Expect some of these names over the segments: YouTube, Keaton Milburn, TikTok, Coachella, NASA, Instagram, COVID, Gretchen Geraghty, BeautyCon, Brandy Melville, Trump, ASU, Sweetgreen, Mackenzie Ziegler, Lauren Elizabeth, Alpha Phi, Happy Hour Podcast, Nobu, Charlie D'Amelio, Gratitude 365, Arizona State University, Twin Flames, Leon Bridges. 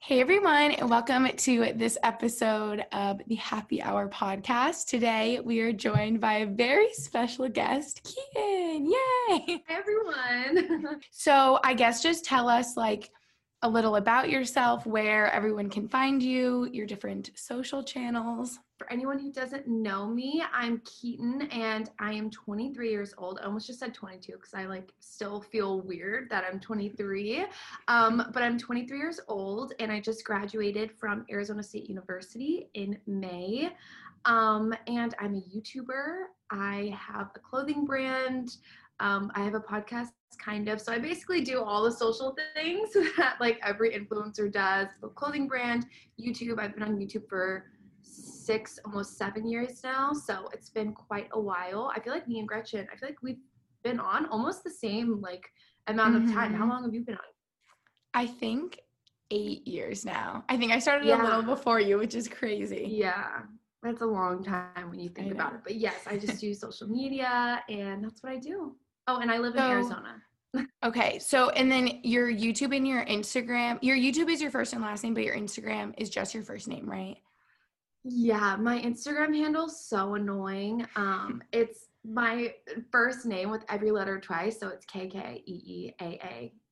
Hey everyone, and welcome to this episode of the Happy Hour Podcast. Today we are joined by a very special guest, Keaton. Yay! Hey everyone. So I guess just tell us like a little about yourself, where everyone can find you, your different social channels. For anyone who doesn't know me, I'm Keaton and I am 23 years old. I almost just said 22 because I still feel weird that I'm 23. But I'm 23 years old and I just graduated from Arizona State University in May. And I'm a YouTuber. I have a clothing brand. I have a podcast kind of, so I basically do all the social things that every influencer does. A clothing brand, YouTube. I've been on YouTube for 6, almost 7 years now. So it's been quite a while. I feel like me and Gretchen, I feel like we've been on almost the same amount of time. How long have you been on? I think 8 years now. I think I started a little before you, which is crazy. Yeah. That's a long time when you think about it. But yes, I just do social media and that's what I do. Oh, and I live in Arizona. Okay. So, and then your YouTube and your Instagram, your YouTube is your first and last name, but your Instagram is just your first name, right? Yeah. My Instagram handle's so annoying. It's my first name with every letter twice. So it's KKEEAATTOONN.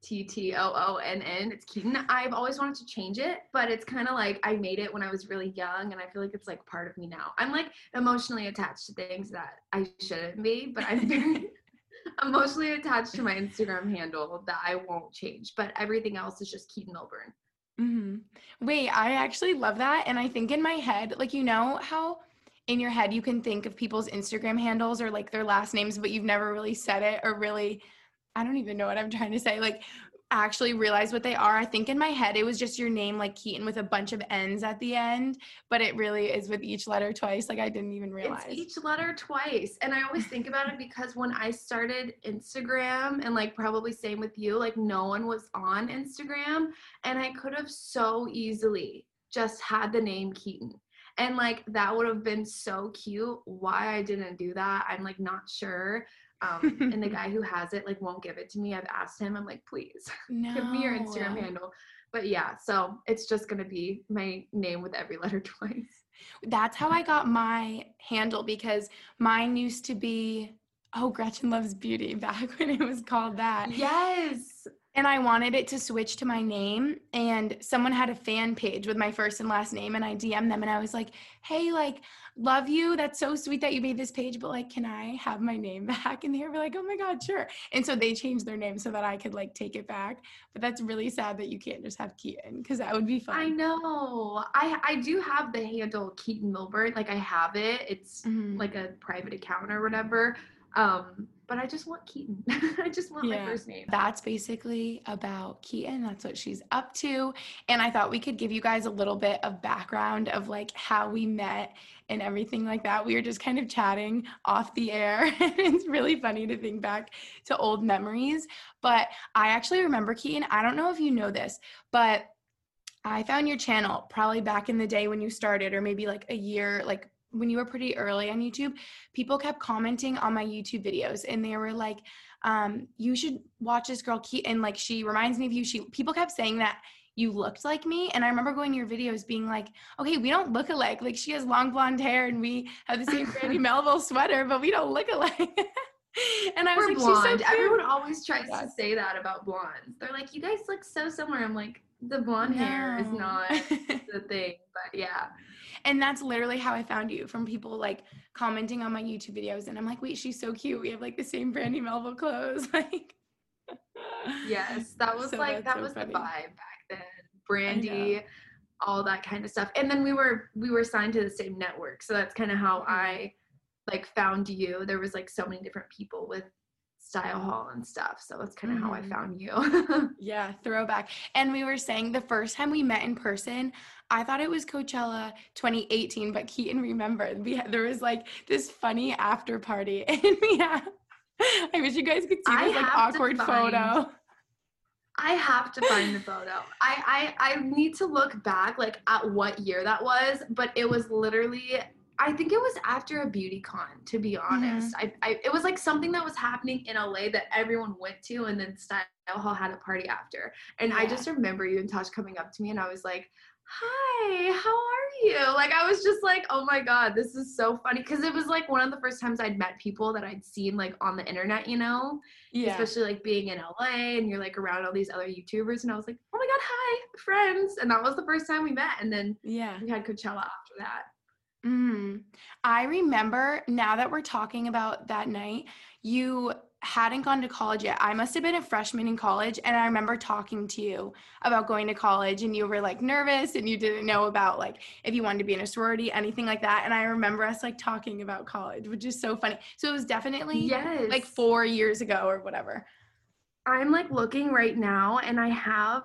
It's Keaton. I've always wanted to change it, but it's kind of I made it when I was really young and I feel like it's part of me now. I'm emotionally attached to things that I shouldn't be, but I'm very emotionally attached to my Instagram handle that I won't change, but everything else is just Keaton Milburn. Mm-hmm. Wait, I actually love that. And I think in my head, you know how in your head you can think of people's Instagram handles or their last names, but you've never really said it or really, I don't even know what I'm trying to say, actually realize what they are. I think in my head, it was just your name, Keaton with a bunch of N's at the end, but it really is with each letter twice. I didn't even realize. It's each letter twice. And I always think about it because when I started Instagram and probably same with you, no one was on Instagram and I could have so easily just had the name Keaton. And that would have been so cute. Why I didn't do that, I'm not sure. And the guy who has it won't give it to me. I've asked him, I'm please give me your Instagram handle. But yeah, so it's just going to be my name with every letter twice. That's how I got my handle because mine used to be, Gretchen Loves Beauty back when it was called that. Yes. And I wanted it to switch to my name, and someone had a fan page with my first and last name, and I DM'd them, and I was hey, love you. That's so sweet that you made this page, but can I have my name back? And they were oh my God, sure. And so they changed their name so that I could take it back. But that's really sad that you can't just have Keaton because that would be fun. I know. I do have the handle Keaton Milburn. I have it. It's a private account or whatever. But I just want Keaton. I just want my first name. That's basically about Keaton. That's what she's up to. And I thought we could give you guys a little bit of background of how we met and everything like that. We were just kind of chatting off the air. It's really funny to think back to old memories, but I actually remember Keaton. I don't know if you know this, but I found your channel probably back in the day when you started, or maybe a year, when you were pretty early on YouTube. People kept commenting on my YouTube videos and they were you should watch this girl Keaton. She reminds me of you. People kept saying that you looked like me. And I remember going to your videos being okay, we don't look alike. She has long blonde hair and we have the same Brandy Melville sweater, but we don't look alike. And I was like, blonde. She's so cute. Everyone always tries to say that about blondes. They're like, you guys look so similar. I'm like, the blonde hair is not the thing, but yeah. And that's literally how I found you, from people like commenting on my YouTube videos. And I'm like, wait, she's so cute. We have like the same Brandy Melville clothes. Like, yes, that was so, like, that so was funny. The vibe back then. Brandy, all that kind of stuff. And then we were signed to the same network. So that's kind of how I like found you. There was like so many different people with Style Hall and stuff. So that's kind of how I found you. Yeah, throwback. And we were saying the first time we met in person, I thought it was Coachella 2018, but Keaton remembered. There was like this funny after party. And I wish you guys could see this like awkward photo. I have to find the photo. I need to look back like at what year that was, but it was literally, I think it was after a BeautyCon, to be honest. It was like something that was happening in LA that everyone went to, and then Style Hall had a party after. And I just remember you and Tosh coming up to me, and I was like, hi, how are you? Like, I was just like, oh my God, this is so funny. Cause it was like one of the first times I'd met people that I'd seen like on the internet, you know, especially like being in LA and you're like around all these other YouTubers. And I was like, oh my God, hi, friends. And that was the first time we met. And then we had Coachella after that. I remember now that we're talking about that night, you hadn't gone to college yet. I must have been a freshman in college, and I remember talking to you about going to college, and you were like nervous, and you didn't know about like if you wanted to be in a sorority, anything like that. And I remember us like talking about college, which is so funny. So it was definitely like 4 years ago or whatever. I'm like looking right now, and I have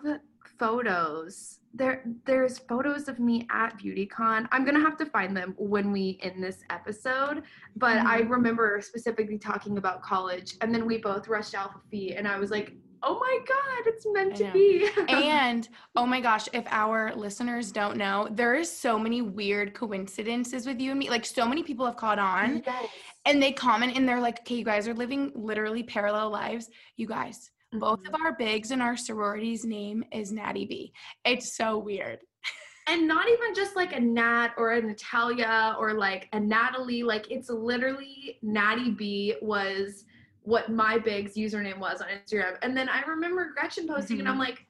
photos. There's photos of me at BeautyCon. I'm gonna have to find them when we end this episode, but I remember specifically talking about college, and then we both rushed Alpha Phi, and I was like, oh my God, it's meant to be. And oh my gosh, if our listeners don't know, there is so many weird coincidences with you and me. Like, so many people have caught on and they comment and they're like, okay, you guys are living literally parallel lives. You guys, both of our bigs and our sorority's name is Natty B. It's so weird. And not even just like a Nat or a Natalia or like a Natalie. Like, it's literally Natty B was what my big's username was on Instagram. And then I remember Gretchen posting and I'm like,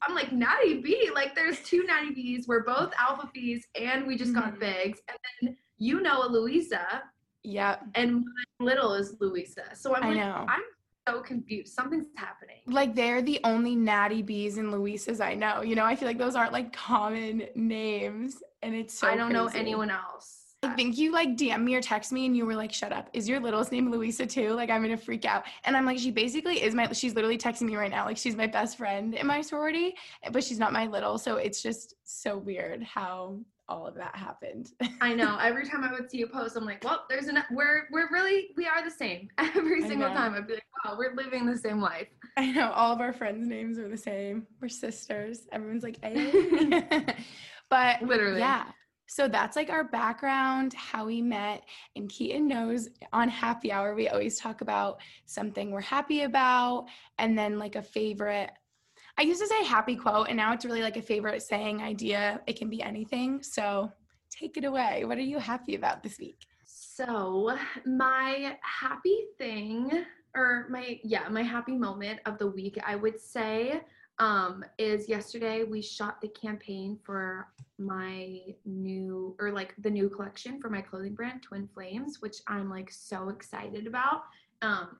I'm like, Natty B. Like, there's two Natty B's. We're both Alpha B's, and we just got bigs. And then you know a Louisa. Yeah. And my little is Louisa. So I'm like, I'm so confused. Something's happening. Like, they're the only Natty B's and Luisas I know. You know, I feel like those aren't like common names, and it's so I don't know anyone else. I think you like DM me or text me, and you were like, shut up, is your little's name Louisa too? Like, I'm gonna freak out. And I'm like, she basically is she's literally texting me right now. Like, she's my best friend in my sorority, but she's not my little. So it's just so weird how all of that happened. I know. Every time I would see a post, I'm like, well, there's we are the same. Every single time I'd be like, wow, we're living the same life. I know. All of our friends' names are the same. We're sisters. Everyone's like, hey. But literally. Yeah. So that's like our background, how we met. And Keaton knows on Happy Hour, we always talk about something we're happy about. And then like a favorite, I used to say happy quote, and now it's really like a favorite saying, idea. It can be anything. So take it away. What are you happy about this week? So my happy thing, or my happy moment of the week, I would say, is yesterday we shot the campaign for the new collection for my clothing brand, Twin Flames, which I'm like so excited about.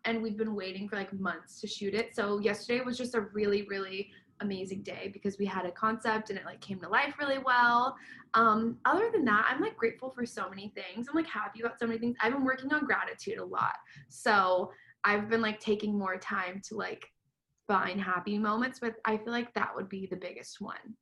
And we've been waiting for like months to shoot it. So yesterday was just a really, really amazing day because we had a concept and it like came to life really well. Other than that, I'm like grateful for so many things. I'm like happy about so many things. I've been working on gratitude a lot. So I've been like taking more time to like find happy moments, but I feel like that would be the biggest one.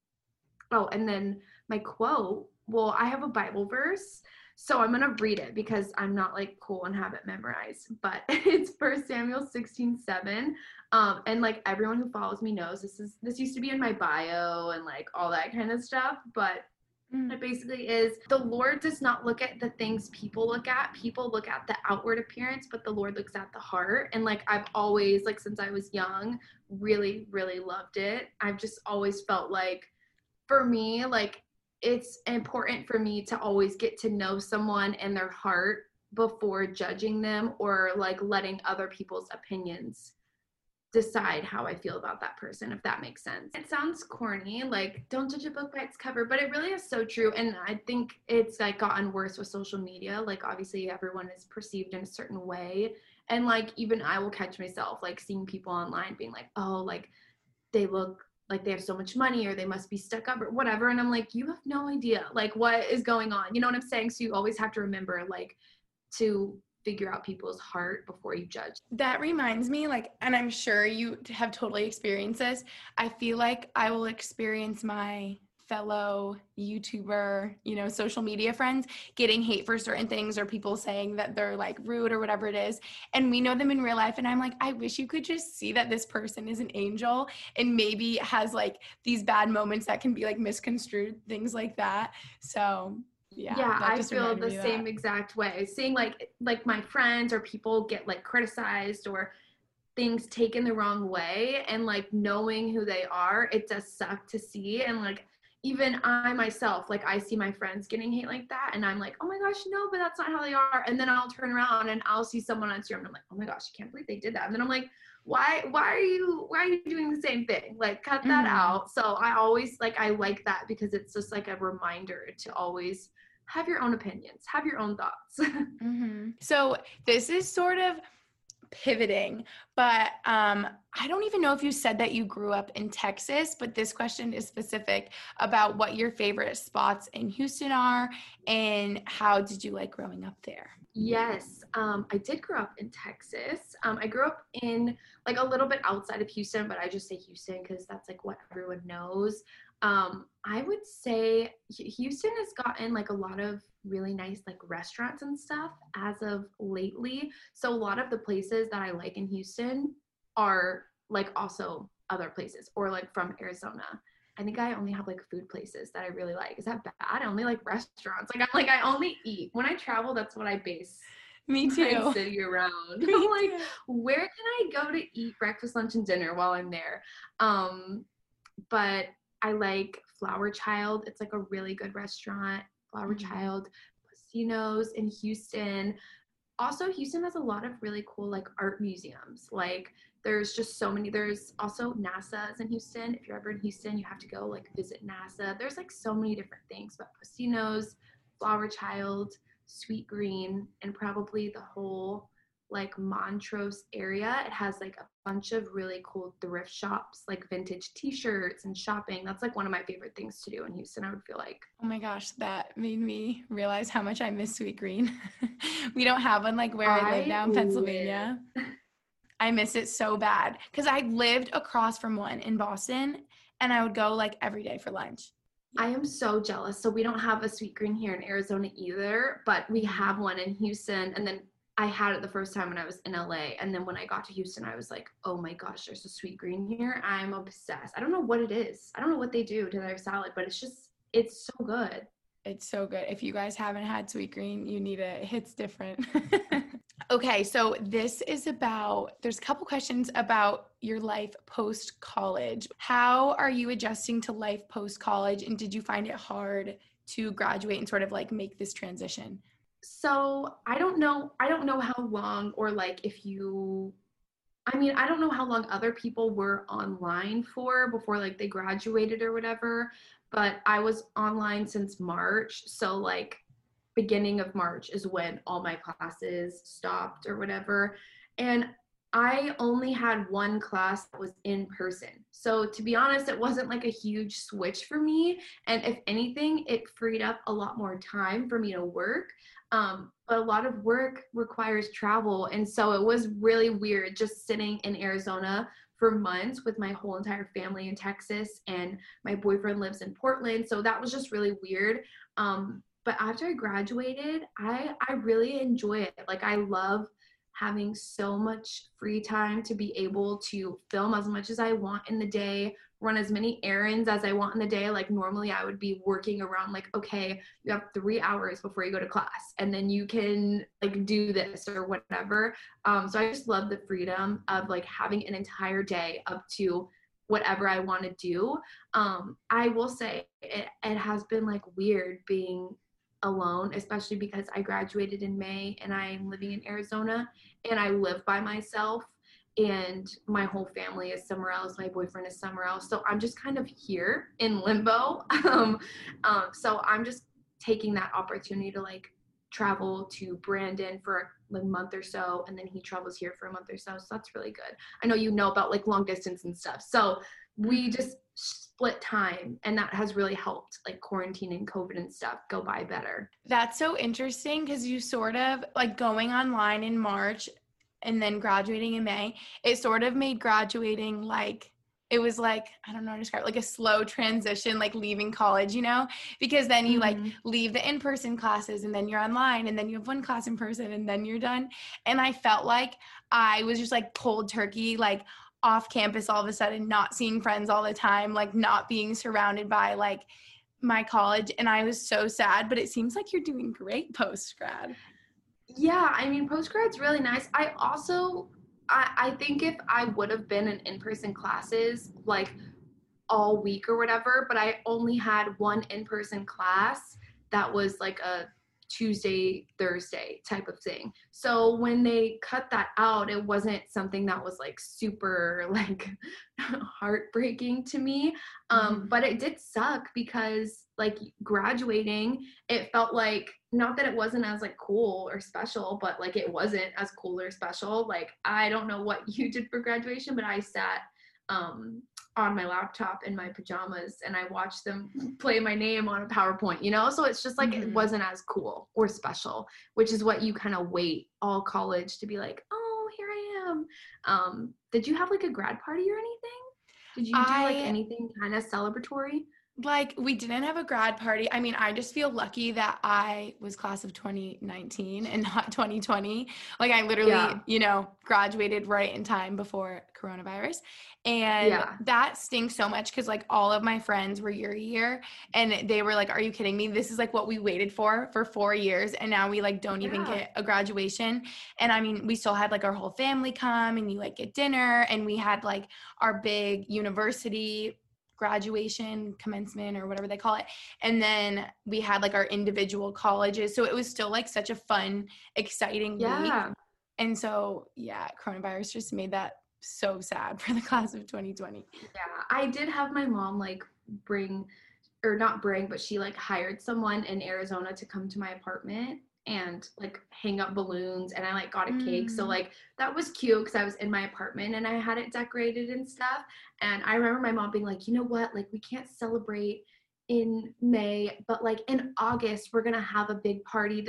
Oh, and then my quote, well, I have a Bible verse. So I'm going to read it because I'm not like cool and have it memorized, but it's 1 Samuel 16:7. And like everyone who follows me knows this used to be in my bio and like all that kind of stuff. But it basically is, the Lord does not look at the things people look at. People look at the outward appearance, but the Lord looks at the heart. And like, I've always, like since I was young, really, really loved it. I've just always felt like for me, like, it's important for me to always get to know someone and their heart before judging them or like letting other people's opinions decide how I feel about that person, if that makes sense. It sounds corny, like don't judge a book by its cover, but it really is so true. And I think it's like gotten worse with social media. Like obviously everyone is perceived in a certain way. And like, even I will catch myself like seeing people online being like, oh, like they look like they have so much money or they must be stuck up or whatever. And I'm like, you have no idea like what is going on. You know what I'm saying? So you always have to remember like to figure out people's heart before you judge. That reminds me, like, and I'm sure you have totally experienced this. I feel like I will experience my fellow YouTuber, you know, social media friends getting hate for certain things or people saying that they're like rude or whatever it is. And we know them in real life. And I'm like, I wish you could just see that this person is an angel and maybe has like these bad moments that can be like misconstrued, things like that. So yeah, I feel the same exact way. Seeing like my friends or people get like criticized or things taken the wrong way and like knowing who they are, it does suck to see. And like, even I myself, like I see my friends getting hate like that and I'm like, oh my gosh, no, but that's not how they are. And then I'll turn around and I'll see someone on Instagram and I'm like, oh my gosh, I can't believe they did that. And then I'm like, why are you doing the same thing? Like cut that out. So I always like, I like that because it's just like a reminder to always have your own opinions, have your own thoughts. So this is sort of pivoting, but I don't even know if you said that you grew up in Texas, but this question is specific about what your favorite spots in Houston are and how did you like growing up there? Yes, I did grow up in Texas. I grew up in like a little bit outside of Houston, but I just say Houston because that's like what everyone knows. I would say Houston has gotten like a lot of really nice like restaurants and stuff as of lately. So a lot of the places that I like in Houston are like also other places or like from Arizona. I think I only have like food places that I really like. Is that bad? I only like restaurants. Like I'm like, I only eat when I travel. That's what I base me too my city around. Me I'm like, too. Where can I go to eat breakfast, lunch, and dinner while I'm there? But I like Flower Child. It's like a really good restaurant. Flower Child, Pocinos in Houston. Also, Houston has a lot of really cool like art museums. Like there's just so many. There's also NASA's in Houston. If you're ever in Houston, you have to go like visit NASA. There's like so many different things, but Pocinos, Flower Child, Sweetgreen, and probably the whole like Montrose area. It has like a bunch of really cool thrift shops, like vintage t-shirts and shopping. That's like one of my favorite things to do in Houston, I would feel like. Oh my gosh, that made me realize how much I miss Sweetgreen. We don't have one like where I live now in Pennsylvania. I miss it so bad because I lived across from one in Boston and I would go like every day for lunch. I am so jealous. So we don't have a Sweetgreen here in Arizona either, but we have one in Houston. And then I had it the first time when I was in LA. And then when I got to Houston, I was like, oh my gosh, there's a Sweetgreen here. I'm obsessed. I don't know what it is. I don't know what they do to their salad, but it's just, it's so good. It's so good. If you guys haven't had Sweetgreen, you need it. It hits different. Okay. So this is about, there's a couple questions about your life post-college. How are you adjusting to life post-college? And did you find it hard to graduate and sort of like make this transition? So I don't know how long or like if you, I mean, I don't know how long other people were online for before like they graduated or whatever, but I was online since March. So like beginning of March is when all my classes stopped or whatever. And I only had one class that was in person. So to be honest, it wasn't like a huge switch for me. And if anything, it freed up a lot more time for me to work. But a lot of work requires travel. And so it was really weird just sitting in Arizona for months with my whole entire family in Texas, and my boyfriend lives in Portland. So that was just really weird. But after I graduated, I really enjoy it. Like I love having so much free time to be able to film as much as I want in the day, run as many errands as I want in the day. Like normally I would be working around like, okay, you have 3 hours before you go to class and then you can like do this or whatever. So I just love the freedom of like having an entire day up to whatever I want to do. I will say it has been like weird being alone, especially because I graduated in May and I'm living in Arizona and I live by myself and my whole family is somewhere else. My boyfriend is somewhere else. So I'm just kind of here in limbo. So I'm just taking that opportunity to like travel to Brandon for a month or so. And then he travels here for a month or so. So that's really good. I know, you know, about like long distance and stuff. So we just split time, and that has really helped like quarantine and COVID and stuff go by better. That's so interesting, because you sort of like going online in March and then graduating in May, it sort of made graduating like, it was like, I don't know how to describe it, like a slow transition, like leaving college, you know, because then you mm-hmm. like leave the in-person classes and then you're online and then you have one class in person and then you're done. And I felt like I was just like cold turkey, like off campus all of a sudden, not seeing friends all the time, like not being surrounded by like my college. And I was so sad, but it seems like you're doing great post-grad. Yeah. I mean, post-grad's really nice. I also, I think if I would have been in in-person classes like all week or whatever, but I only had one in-person class that was like a Tuesday, Thursday type of thing. So when they cut that out, it wasn't something that was like super like heartbreaking to me. But it did suck, because like graduating, it felt like, not that it wasn't as like cool or special, but like it wasn't as cool or special. Like, I don't know what you did for graduation, but I sat on my laptop in my pajamas and I watched them play my name on a PowerPoint, you know? So it's just like, it wasn't as cool or special, which is what you kind of wait all college to be like, oh, here I am. Did you have like a grad party or anything? Did you do like anything kind of celebratory? Like, we didn't have a grad party. I mean, I just feel lucky that I was class of 2019 and not 2020. Like, I literally, you know, graduated right in time before coronavirus. And that stinks so much, because like all of my friends were your year and they were like, are you kidding me? This is like what we waited for 4 years. And now we like don't even get a graduation. And I mean, we still had like our whole family come and you like get dinner, and we had like our big university graduation, commencement, or whatever they call it. And then we had like our individual colleges. So it was still like such a fun, exciting week. And so, coronavirus just made that so sad for the class of 2020. Yeah. I did have my mom like but she like hired someone in Arizona to come to my apartment and like hang up balloons, and I like got a cake. So like that was cute, because I was in my apartment and I had it decorated and stuff. And I remember my mom being like, you know what, like we can't celebrate in May, but like in August we're gonna have a big party,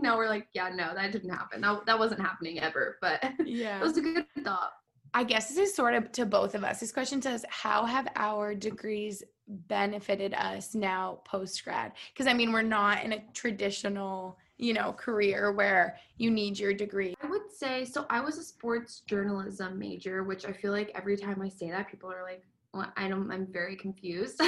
Now we're like, no, that didn't happen. That wasn't happening ever, but it was a good thought. I guess this is sort of to both of us. This question says, how have our degrees benefited us now post-grad? Because I mean, we're not in a traditional, you know, career where you need your degree. I would say, so I was a sports journalism major, which I feel like every time I say that, people are like, well, I'm very confused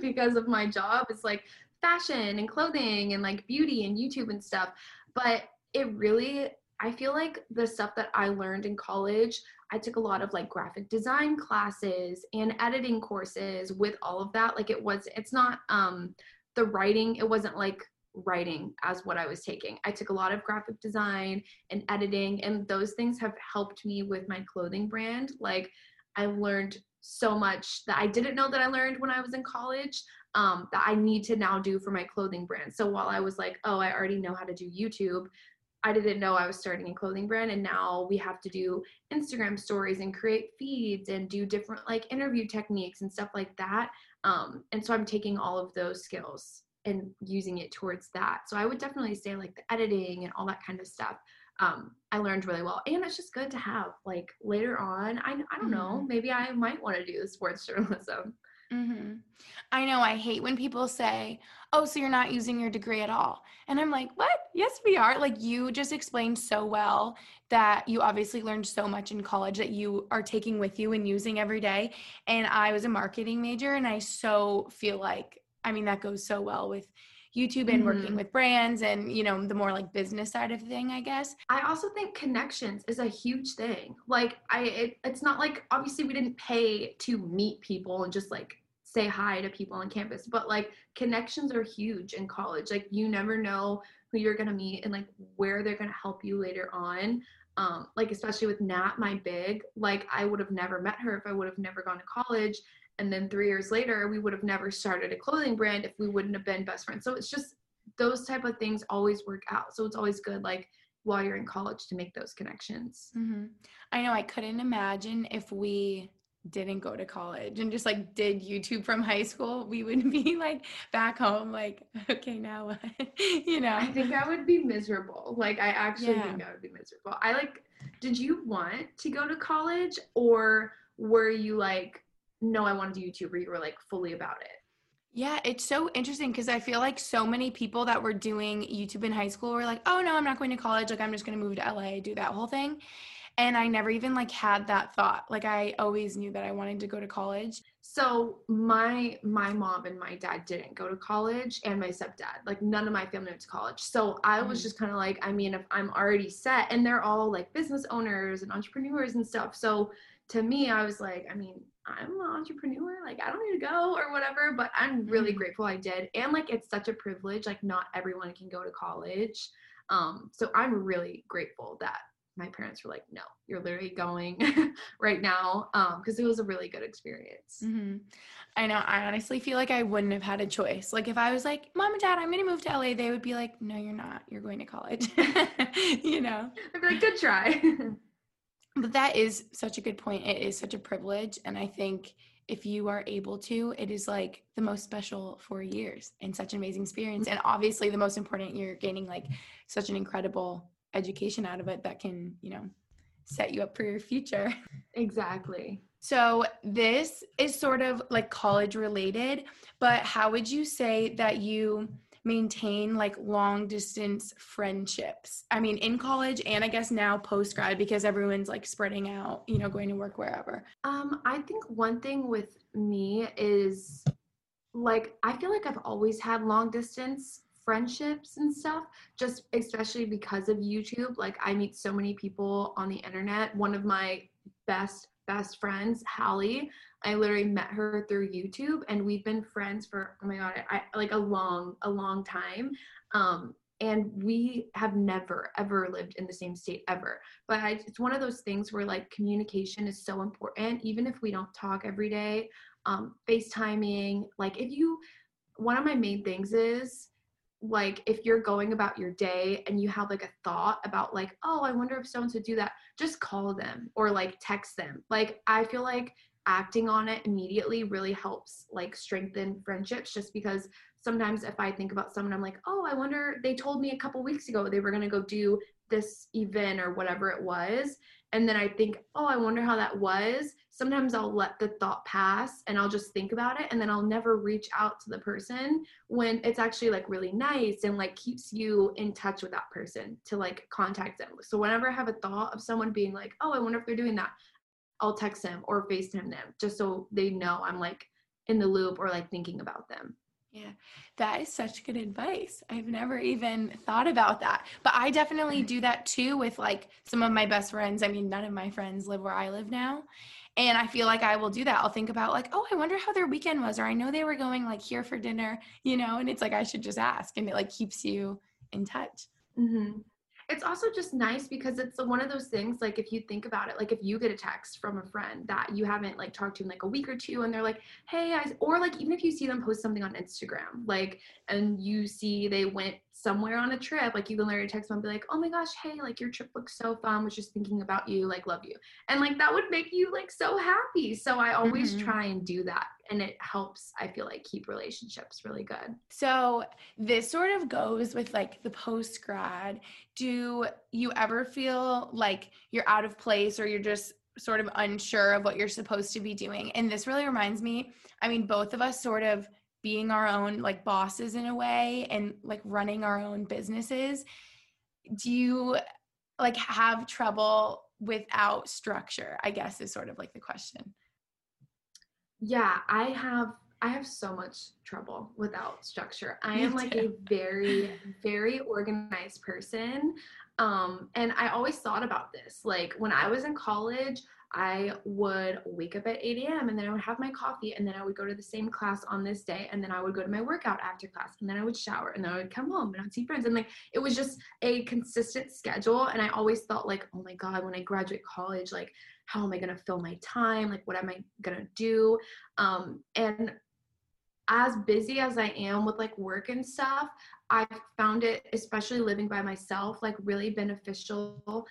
because of my job. It's like fashion and clothing and like beauty and YouTube and stuff. But it really, I feel like the stuff that I learned in college, I took a lot of like graphic design classes and editing courses with all of that. Like it's not the writing. It wasn't like writing as what I was taking. I took a lot of graphic design and editing, and those things have helped me with my clothing brand. Like, I learned so much that I didn't know that I learned when I was in college that I need to now do for my clothing brand. So while I was like, oh, I already know how to do YouTube, I didn't know I was starting a clothing brand, and now we have to do Instagram stories and create feeds and do different like interview techniques and stuff like that. And so I'm taking all of those skills and using it towards that. So I would definitely say like the editing and all that kind of stuff, I learned really well. And it's just good to have like later on, I don't know, maybe I might want to do sports journalism. I know, I hate when people say, oh, so you're not using your degree at all. And I'm like, what? Yes, we are. Like, you just explained so well that you obviously learned so much in college that you are taking with you and using every day. And I was a marketing major, and I so feel like, I mean, that goes so well with YouTube and working with brands and, you know, the more like business side of the thing, I guess. I also think connections is a huge thing. Like, it's not like, obviously we didn't pay to meet people and just like say hi to people on campus, but like connections are huge in college. Like you never know who you're going to meet and like where they're going to help you later on. Like, especially with Nat, my big, like I would have never met her if I would have never gone to college. And then 3 years later, we would have never started a clothing brand if we wouldn't have been best friends. So it's just those type of things always work out. So it's always good, like while you're in college, to make those connections. Mm-hmm. I know, I couldn't imagine if we didn't go to college and just like did YouTube from high school, we would be like back home like, okay, now what? You know, I think I would be miserable. Like I actually think I would be miserable. I like, did you want to go to college, or were you like, no, I want to do YouTube, or you were like fully about it? Yeah, it's so interesting because I feel like so many people that were doing YouTube in high school were like, oh no, I'm not going to college, like I'm just going to move to LA, do that whole thing. And I never even like had that thought. Like I always knew that I wanted to go to college. So my mom and my dad didn't go to college, and my stepdad, like none of my family went to college. So I was just kind of like, I mean, if I'm already set, and they're all like business owners and entrepreneurs and stuff. So to me, I was like, I mean, I'm an entrepreneur, like I don't need to go or whatever, but I'm really grateful I did. And like, it's such a privilege. Like not everyone can go to college. So I'm really grateful that my parents were like, no, you're literally going right now. Cause it was a really good experience. Mm-hmm. I know. I honestly feel like I wouldn't have had a choice. Like if I was like, mom and dad, I'm going to move to LA, they would be like, no, you're not, you're going to college, you know? I'd be like, good try. But that is such a good point. It is such a privilege. And I think if you are able to, it is like the most special 4 years and such an amazing experience. And obviously the most important, you're gaining like such an incredible education out of it that can, you know, set you up for your future. Exactly. So this is sort of like college related, but how would you say that you maintain like long distance friendships? I mean, in college and I guess now post-grad, because everyone's like spreading out, you know, going to work wherever. I think one thing with me is like, I feel like I've always had long distance friendships and stuff, just especially because of YouTube. Like I meet so many people on the internet. One of my best friends, Hallie, I literally met her through YouTube, and we've been friends for, oh my God, I like a long time. And we have never, ever lived in the same state ever. But it's one of those things where like communication is so important, even if we don't talk every day, FaceTiming, like one of my main things is like if you're going about your day and you have like a thought about like, oh, I wonder if so-and-so do that, just call them or like text them. Like I feel like acting on it immediately really helps like strengthen friendships, just because sometimes if I think about someone, I'm like, oh, I wonder, they told me a couple weeks ago they were going to go do this event or whatever it was. And then I think, oh, I wonder how that was. Sometimes I'll let the thought pass and I'll just think about it, and then I'll never reach out to the person, when it's actually like really nice and like keeps you in touch with that person to like contact them. So whenever I have a thought of someone being like, oh, I wonder if they're doing that, I'll text them or FaceTime them just so they know I'm like in the loop or like thinking about them. Yeah, that is such good advice. I've never even thought about that, but I definitely do that too with like some of my best friends. I mean, none of my friends live where I live now, and I feel like I will do that. I'll think about like, oh, I wonder how their weekend was, or I know they were going like here for dinner, you know, and it's like, I should just ask, and it like keeps you in touch. Mm-hmm. It's also just nice because it's one of those things, like if you think about it, like if you get a text from a friend that you haven't like talked to in like a week or two, and they're like, hey, or like even if you see them post something on Instagram, like, and you see they went somewhere on a trip, like you can literally text them and be like, oh my gosh, hey, like your trip looks so fun, was just thinking about you, like love you. And like that would make you like so happy. So I always try and do that, and it helps, I feel like, keep relationships really good. So this sort of goes with like the post grad. Do you ever feel like you're out of place, or you're just sort of unsure of what you're supposed to be doing? And this really reminds me, I mean, both of us sort of being our own like bosses in a way, and like running our own businesses. Do you like have trouble without structure, I guess, is sort of like the question? Yeah, I have so much trouble without structure. I am like a very, very organized person. And I always thought about this. Like when I was in college, I would wake up at 8 a.m. and then I would have my coffee, and then I would go to the same class on this day, and then I would go to my workout after class, and then I would shower, and then I would come home and I'd see friends. And like, it was just a consistent schedule. And I always felt like, oh my God, when I graduate college, like, how am I going to fill my time? Like, what am I going to do? And as busy as I am with like work and stuff, I found it, especially living by myself, like really beneficial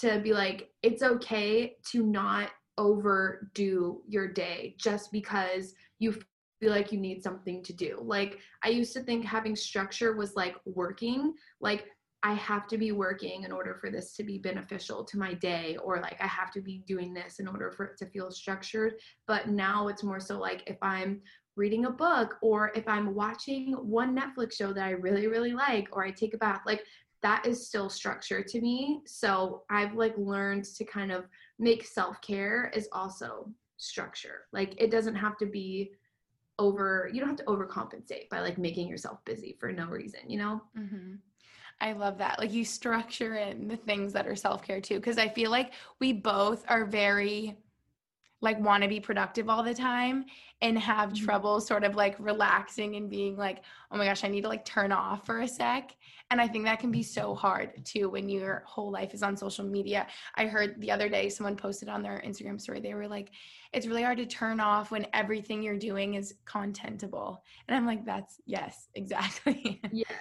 to be like, it's okay to not overdo your day just because you feel like you need something to do. Like, I used to think having structure was like working, like I have to be working in order for this to be beneficial to my day, or like I have to be doing this in order for it to feel structured. But now it's more so like, if I'm reading a book, or if I'm watching one Netflix show that I really, really like, or I take a bath, like that is still structure to me. So I've like learned to kind of make self-care is also structure. Like, it doesn't have to be you don't have to overcompensate by like making yourself busy for no reason, you know? Mm-hmm. I love that. Like, you structure in the things that are self-care too. Cause I feel like we both are very like want to be productive all the time and have trouble sort of like relaxing and being like, oh my gosh, I need to like turn off for a sec. And I think that can be so hard too when your whole life is on social media. I heard the other day someone posted on their Instagram story, they were like, it's really hard to turn off when everything you're doing is contentable. And I'm like, yes, exactly. Yes.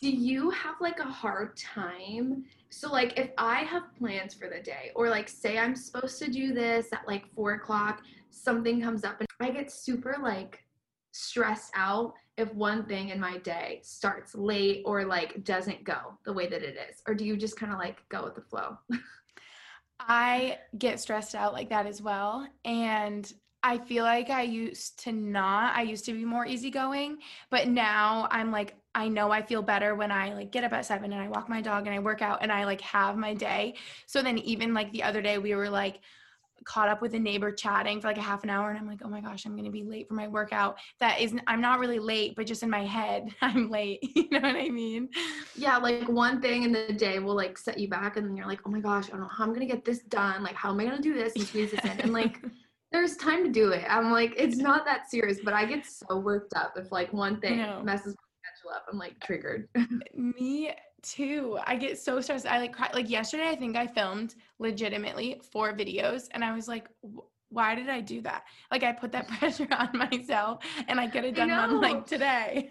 Do you have like a hard time? So like, if I have plans for the day, or like say I'm supposed to do this at like 4:00, something comes up and I get super like stressed out if one thing in my day starts late or like doesn't go the way that it is, or do you just kind of like go with the flow? I get stressed out like that as well. And I feel like I used to be more easygoing, but now I'm like, I know I feel better when I like get up at 7 and I walk my dog and I work out and I like have my day. So then even like the other day we were like caught up with a neighbor chatting for like a half an hour and I'm like, oh my gosh, I'm going to be late for my workout. I'm not really late, but just in my head, I'm late. You know what I mean? Yeah. Like one thing in the day will like set you back and then you're like, oh my gosh, I don't know how I'm going to get this done. Like, how am I going to do this and squeeze this in? And like, there's time to do it. I'm like, it's not that serious, but I get so worked up if like one thing messes with up. I'm like triggered. Me too. I get so stressed. I like cry. Like yesterday, I think I filmed legitimately 4 videos and I was like, why did I do that? Like I put that pressure on myself and I could have done one like today.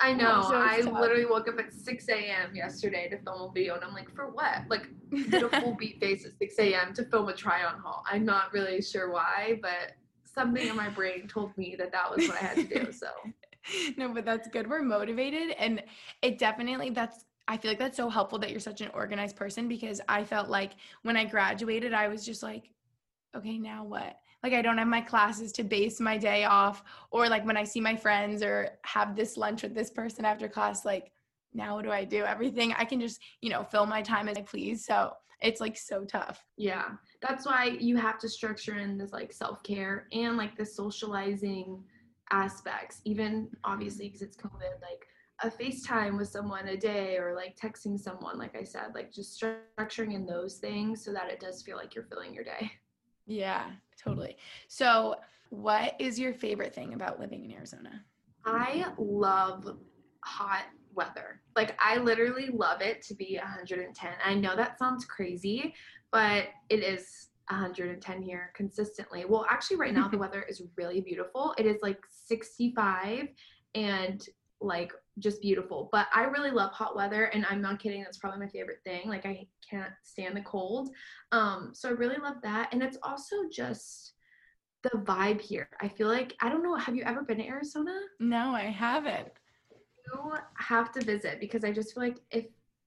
I know. So I literally woke up at 6 a.m. yesterday to film a video and I'm like, for what? Like did a full beat face at 6 a.m. to film a try on haul. I'm not really sure why, but something in my brain told me that was what I had to do. So no, but that's good. We're motivated. And it definitely, I feel like that's so helpful that you're such an organized person, because I felt like when I graduated, I was just like, okay, now what? Like, I don't have my classes to base my day off, or like when I see my friends or have this lunch with this person after class, like now what do I do? Everything I can just, fill my time as I please. So it's like so tough. Yeah. That's why you have to structure in this like self-care and like the socializing aspects, even obviously because it's COVID, like a FaceTime with someone a day or like texting someone, like I said, like just structuring in those things so that it does feel like you're filling your day. Yeah, totally. So what is your favorite thing about living in Arizona? I love hot weather. Like I literally love it to be 110. I know that sounds crazy, but it is 110 here consistently. Well, actually right now the weather is really beautiful. It is like 65 and like just beautiful, but I really love hot weather and I'm not kidding. That's probably my favorite thing. Like I can't stand the cold. So I really love that. And it's also just the vibe here. I feel like, I don't know. Have you ever been to Arizona? No, I haven't. You have to visit because I just feel like if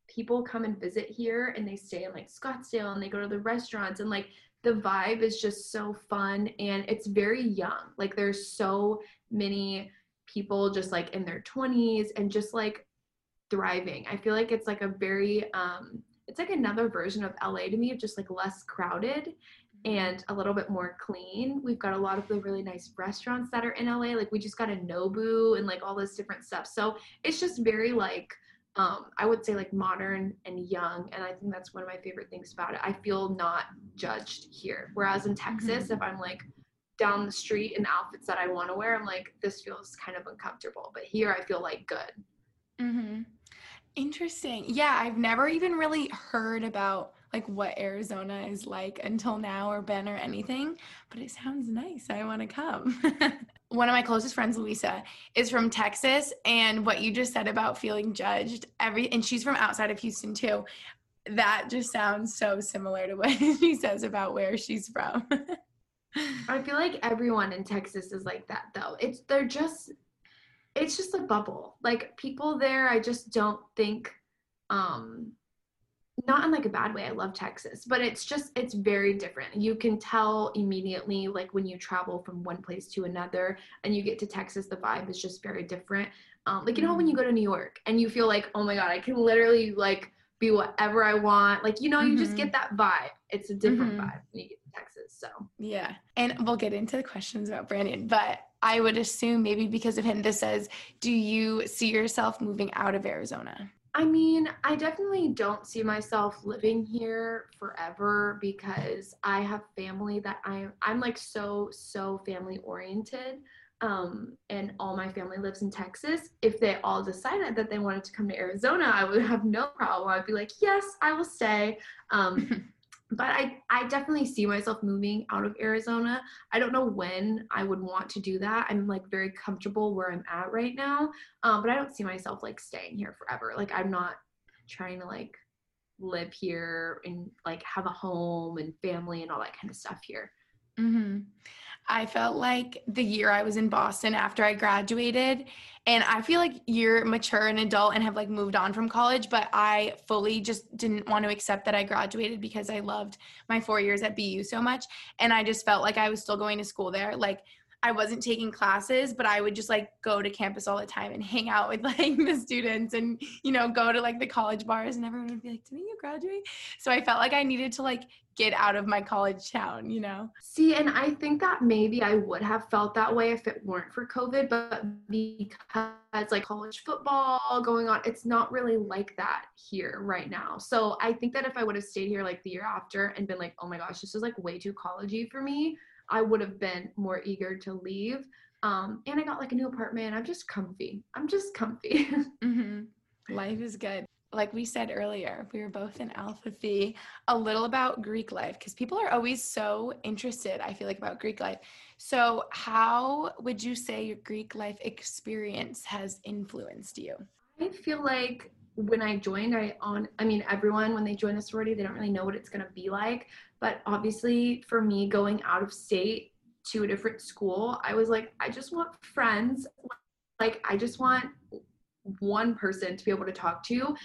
people come and visit here and they stay in like Scottsdale and they go to the restaurants and like the vibe is just so fun and it's very young. Like there's so many people just like in their 20s and just like thriving. I feel like it's like a very, it's like another version of LA to me, of just like less crowded and a little bit more clean. We've got a lot of the really nice restaurants that are in LA. Like we just got a Nobu and like all this different stuff. So it's just very like I would say like modern and young. And I think that's one of my favorite things about it. I feel not judged here. Whereas in Texas, if I'm like down the street in outfits that I want to wear, I'm like, this feels kind of uncomfortable. But here I feel like good. Mm-hmm. Interesting. Yeah. I've never even really heard about like what Arizona is like until now, or been or anything, but it sounds nice. I want to come. One of my closest friends, Louisa, is from Texas, and what you just said about feeling judged, and she's from outside of Houston too. That just sounds so similar to what she says about where she's from. I feel like everyone in Texas is like that though. It's just a bubble. Like people there, I just don't think, not in like a bad way. I love Texas, but it's very different. You can tell immediately, like when you travel from one place to another and you get to Texas, the vibe is just very different. Like, you know, when you go to New York and you feel like, oh my God, I can literally like be whatever I want. Like, you know, you just get that vibe. It's a different vibe when you get to Texas. So yeah. And we'll get into the questions about Brandon, but I would assume maybe because of him, this says, do you see yourself moving out of Arizona? I mean, I definitely don't see myself living here forever because I have family that I'm like so family oriented. And all my family lives in Texas. If they all decided that they wanted to come to Arizona, I would have no problem. I'd be like, yes, I will stay. But I definitely see myself moving out of Arizona. I don't know when I would want to do that. I'm like very comfortable where I'm at right now. But I don't see myself like staying here forever. Like I'm not trying to like live here and like have a home and family and all that kind of stuff here. Mm-hmm. I felt like the year I was in Boston after I graduated, and I feel like you're mature and adult and have like moved on from college, but I fully just didn't want to accept that I graduated because I loved my 4 years at BU so much. And I just felt like I was still going to school there. Like I wasn't taking classes, but I would just like go to campus all the time and hang out with like the students and, you know, go to like the college bars, and everyone would be like, didn't you graduate? So I felt like I needed to like get out of my college town, you know? See, and I think that maybe I would have felt that way if it weren't for COVID, but because like college football going on, it's not really like that here right now. So I think that if I would have stayed here like the year after and been like, oh my gosh, this is like way too collegey for me, I would have been more eager to leave. And I got like a new apartment. I'm just comfy. Mm-hmm. Life is good. Like we said earlier, we were both in Alpha Phi, a little about Greek life, because people are always so interested, I feel like, about Greek life. So how would you say your Greek life experience has influenced you? I feel like when I joined, everyone, when they join a sorority, they don't really know what it's going to be like. But obviously for me, going out of state to a different school, I was like, I just want friends. Like, I just want one person to be able to talk to.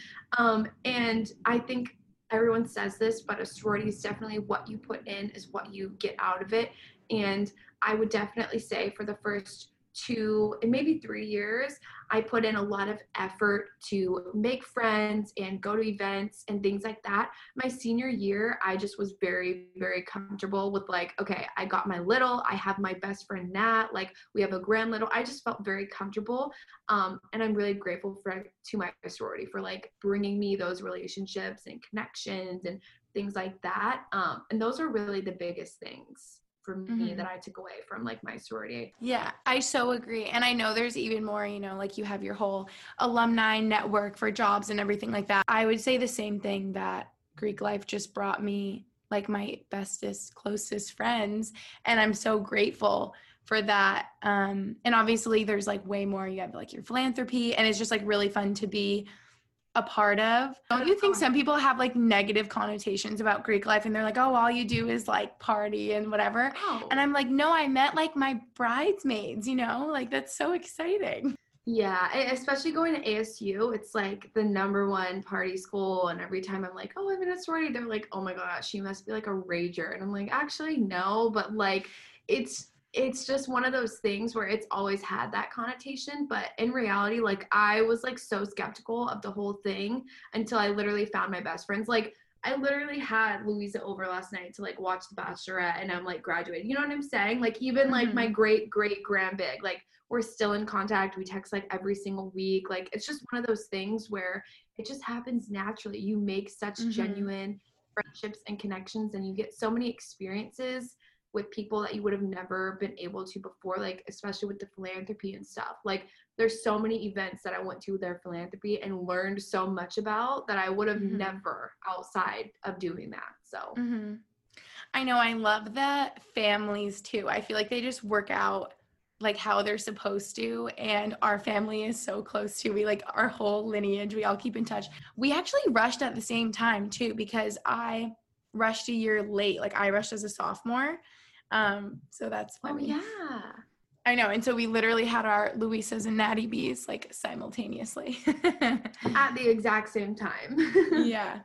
And I think everyone says this, but a sorority is definitely what you put in is what you get out of it. And I would definitely say for the first 2 and maybe 3 years, I put in a lot of effort to make friends and go to events and things like that. My senior year, I just was very, very comfortable with like, okay, I got my little, I have my best friend Nat, like we have a grand little. I just felt very comfortable. And I'm really grateful to my sorority for like bringing me those relationships and connections and things like that. And those are really the biggest things for me that I took away from like my sorority. Yeah, I so agree. And I know there's even more, you know, like you have your whole alumni network for jobs and everything like that. I would say the same thing, that Greek life just brought me like my bestest, closest friends. And I'm so grateful for that. And obviously there's like way more, you have like your philanthropy, and it's just like really fun to be a part of. Don't you think some people have like negative connotations about Greek life, and they're like, oh, all you do is like party and whatever? Oh. And I'm like, no, I meant like my bridesmaids, you know, like that's so exciting. Yeah, especially going to ASU, it's like the number one party school, and every time I'm like, oh, I'm in a sorority, they're like, oh my gosh, you must be like a rager. And I'm like, actually no, but like it's just one of those things where it's always had that connotation. But in reality, like I was like so skeptical of the whole thing until I literally found my best friends. Like I literally had Louisa over last night to like watch The Bachelorette, and I'm like graduated. You know what I'm saying? Like even mm-hmm. like my great great grandbig, like we're still in contact. We text like every single week. Like it's just one of those things where it just happens naturally. You make such mm-hmm. genuine friendships and connections, and you get so many experiences with people that you would have never been able to before, like especially with the philanthropy and stuff. Like there's so many events that I went to with their philanthropy and learned so much about that I would have mm-hmm. never outside of doing that. So mm-hmm. I know, I love the families too. I feel like they just work out like how they're supposed to, and our family is so close too. We like our whole lineage, we all keep in touch. We actually rushed at the same time too, because I rushed a year late. Like I rushed as a sophomore. So that's funny. Oh, yeah. I know. And so we literally had our Louisas and Natty B's like simultaneously. At the exact same time. Yeah.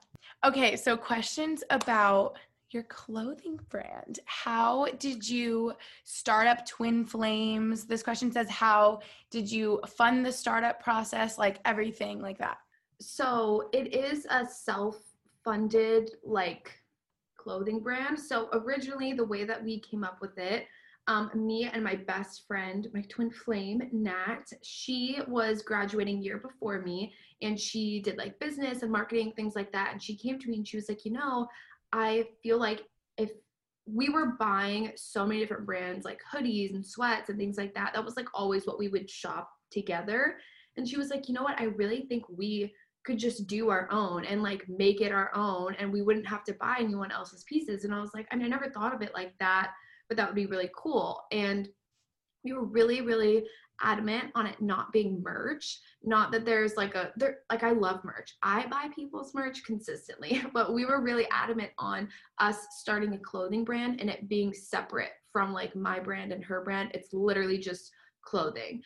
Okay. So questions about your clothing brand. How did you start up Twin Flames? This question says, how did you fund the startup process? Like everything like that. So it is a self-funded like clothing brand. So originally the way that we came up with it, me and my best friend, my twin flame, Nat, she was graduating year before me, and she did like business and marketing, things like that. And she came to me and she was like, you know, I feel like if we were buying so many different brands, like hoodies and sweats and things like that, that was like always what we would shop together. And she was like, you know what? I really think we could just do our own and like make it our own, and we wouldn't have to buy anyone else's pieces. And I was like, I mean, I never thought of it like that, but that would be really cool. And we were really, really adamant on it not being merch. Not that there's like a, there, like I love merch. I buy people's merch consistently, but we were really adamant on us starting a clothing brand and it being separate from like my brand and her brand. It's literally just clothing.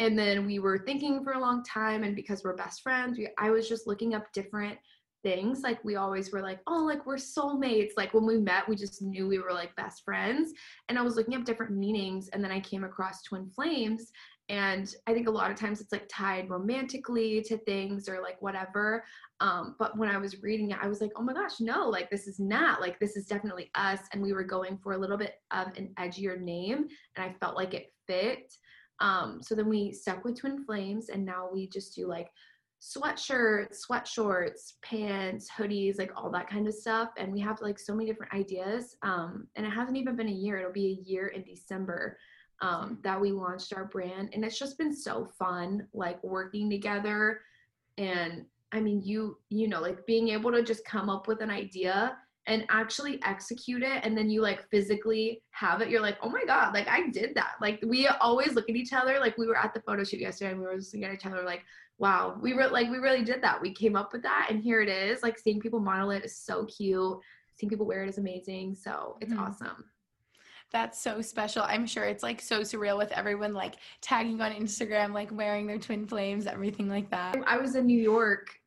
And then we were thinking for a long time, and because we're best friends, I was just looking up different things. Like we always were like, oh, like we're soulmates. Like when we met, we just knew we were like best friends. And I was looking up different meanings, and then I came across Twin Flames. And I think a lot of times it's like tied romantically to things or like whatever. But when I was reading it, I was like, oh my gosh, no, like this is not, like this is definitely us. And we were going for a little bit of an edgier name, and I felt like it fit. So then we stuck with Twin Flames, and now we just do like sweatshirts, sweatshorts, pants, hoodies, like all that kind of stuff. And we have like so many different ideas. And it hasn't even been a year. It'll be a year in December, that we launched our brand, and it's just been so fun, like working together. And I mean, you know, like being able to just come up with an idea and actually execute it, and then you like physically have it. You're like, oh my God, like I did that. Like we always look at each other. Like we were at the photo shoot yesterday, and we were just looking at each other like, wow, we really did that. We came up with that, and here it is. Like seeing people model it is so cute. Seeing people wear it is amazing. So it's awesome. That's so special. I'm sure it's like so surreal with everyone like tagging on Instagram, like wearing their Twin Flames, everything like that. I was in New York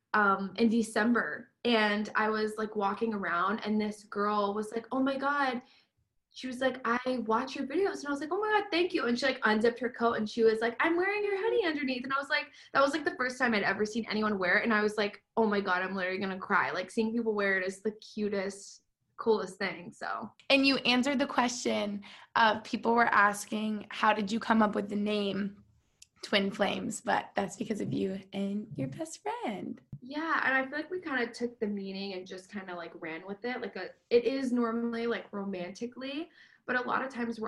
in December, and I was like walking around, and this girl was like, oh my God, she was like, I watch your videos. And I was like, oh my God, thank you. And she like unzipped her coat, and she was like, I'm wearing your hoodie underneath. And I was like, that was like the first time I'd ever seen anyone wear it. And I was like, oh my God, I'm literally gonna cry. Like seeing people wear it is the cutest, coolest thing. So, and you answered the question of people were asking, how did you come up with the name Twin Flames? But that's because of you and your best friend. Yeah, and I feel like we kind of took the meaning and just kind of like ran with it. Like it is normally like romantically, but a lot of times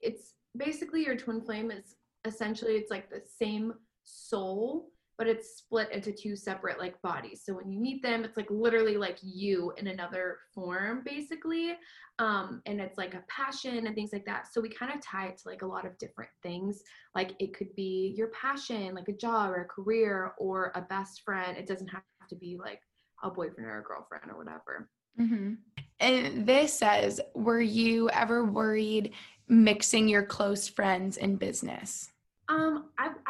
it's basically your twin flame is essentially, it's like the same soul, but it's split into two separate like bodies. So when you meet them, it's like literally like you in another form basically. And it's like a passion and things like that. So we kind of tie it to like a lot of different things. Like it could be your passion, like a job or a career or a best friend. It doesn't have to be like a boyfriend or a girlfriend or whatever. Mm-hmm. And this says, were you ever worried mixing your close friends and business?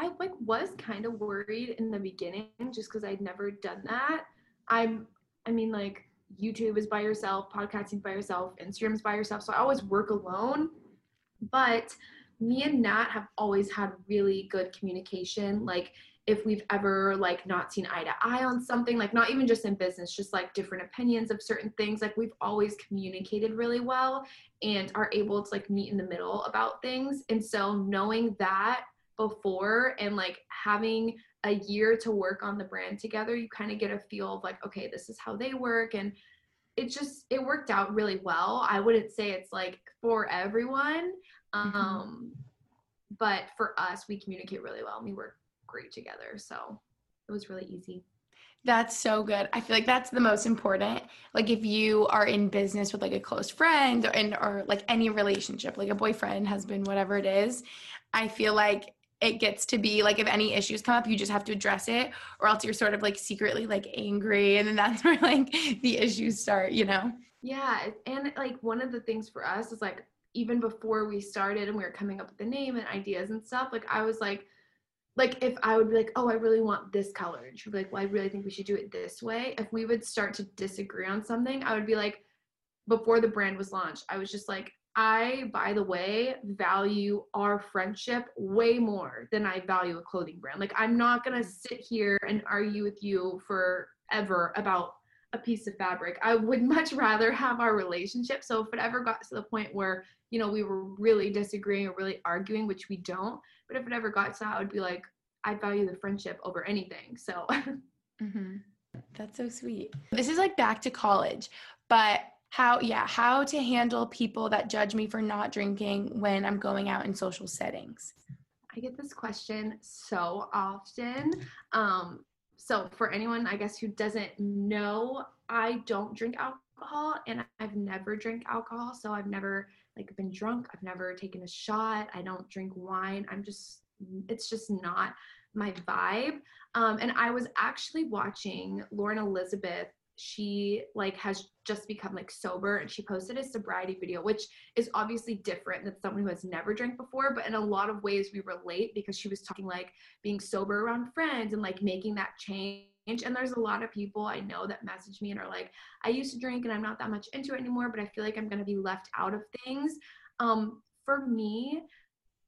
I like was kind of worried in the beginning just because I'd never done that. I mean like YouTube is by yourself, podcasting by yourself, Instagram's by yourself. So I always work alone, but me and Nat have always had really good communication. Like if we've ever like not seen eye to eye on something, like not even just in business, just like different opinions of certain things, like we've always communicated really well and are able to like meet in the middle about things. And so knowing that before and like having a year to work on the brand together, you kind of get a feel of like, okay, this is how they work. And it just, it worked out really well. I wouldn't say it's like for everyone, but for us, we communicate really well and we work great together. So it was really easy. That's so good. I feel like that's the most important. Like if you are in business with like a close friend or like any relationship, like a boyfriend, husband, whatever it is, I feel like it gets to be like, if any issues come up, you just have to address it, or else you're sort of like secretly like angry. And then that's where like the issues start, you know? Yeah. And like one of the things for us is like, even before we started and we were coming up with the name and ideas and stuff, like I was like if I would be like, oh, I really want this color. And she'd be like, well, I really think we should do it this way. If we would start to disagree on something, I would be like, before the brand was launched, I was just like, I, by the way, value our friendship way more than I value a clothing brand. Like, I'm not going to sit here and argue with you forever about a piece of fabric. I would much rather have our relationship. So if it ever got to the point where, you know, we were really disagreeing or really arguing, which we don't, but if it ever got to that, I would be like, I value the friendship over anything. So That's so sweet. This is like back to college, but how to handle people that judge me for not drinking when I'm going out in social settings. I get this question so often. So for anyone, I guess, who doesn't know, I don't drink alcohol and I've never drank alcohol. So I've never like been drunk. I've never taken a shot. I don't drink wine. It's just not my vibe. And I was actually watching Lauren Elizabeth. She like has just become like sober and she posted a sobriety video, which is obviously different than someone who has never drank before, but in a lot of ways we relate because she was talking like being sober around friends and like making that change. And there's a lot of people I know that message me and are like, I used to drink and I'm not that much into it anymore, but I feel like I'm going to be left out of things. For me,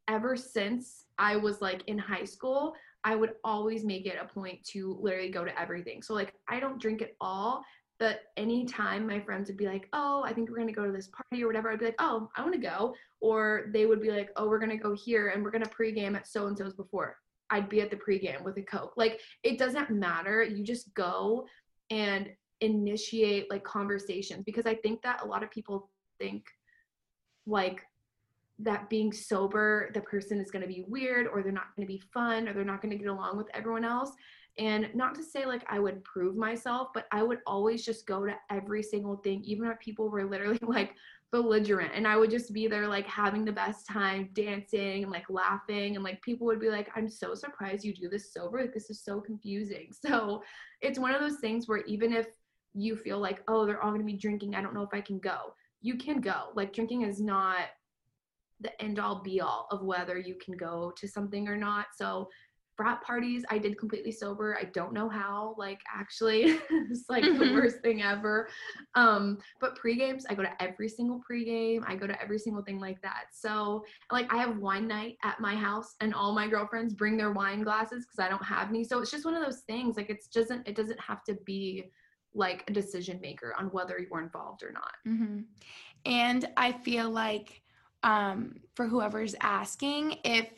ever since I was like in high school, I would always make it a point to literally go to everything. So like, I don't drink at all, but anytime my friends would be like, oh, I think we're going to go to this party or whatever, I'd be like, oh, I want to go. Or they would be like, oh, we're going to go here and we're going to pregame at so-and-so's before. I'd be at the pregame with a Coke. Like, it doesn't matter. You just go and initiate like conversations, because I think that a lot of people think like, that being sober, the person is going to be weird or they're not going to be fun or they're not going to get along with everyone else. And not to say like I would prove myself, but I would always just go to every single thing, even if people were literally like belligerent, and I would just be there like having the best time, dancing and like laughing, and like people would be like, I'm so surprised you do this sober, like this is so confusing. So it's one of those things where even if you feel like, oh, they're all going to be drinking, I don't know if I can go, you can go. Like, drinking is not the end all be all of whether you can go to something or not. So frat parties, I did completely sober. I don't know how, like, actually it's like the worst thing ever. But pregames, I go to every single pregame. I go to every single thing like that. So like, I have wine night at my house and all my girlfriends bring their wine glasses because I don't have any. So it's just one of those things. Like, it doesn't have to be like a decision maker on whether you're involved or not. And I feel like, for whoever's asking, if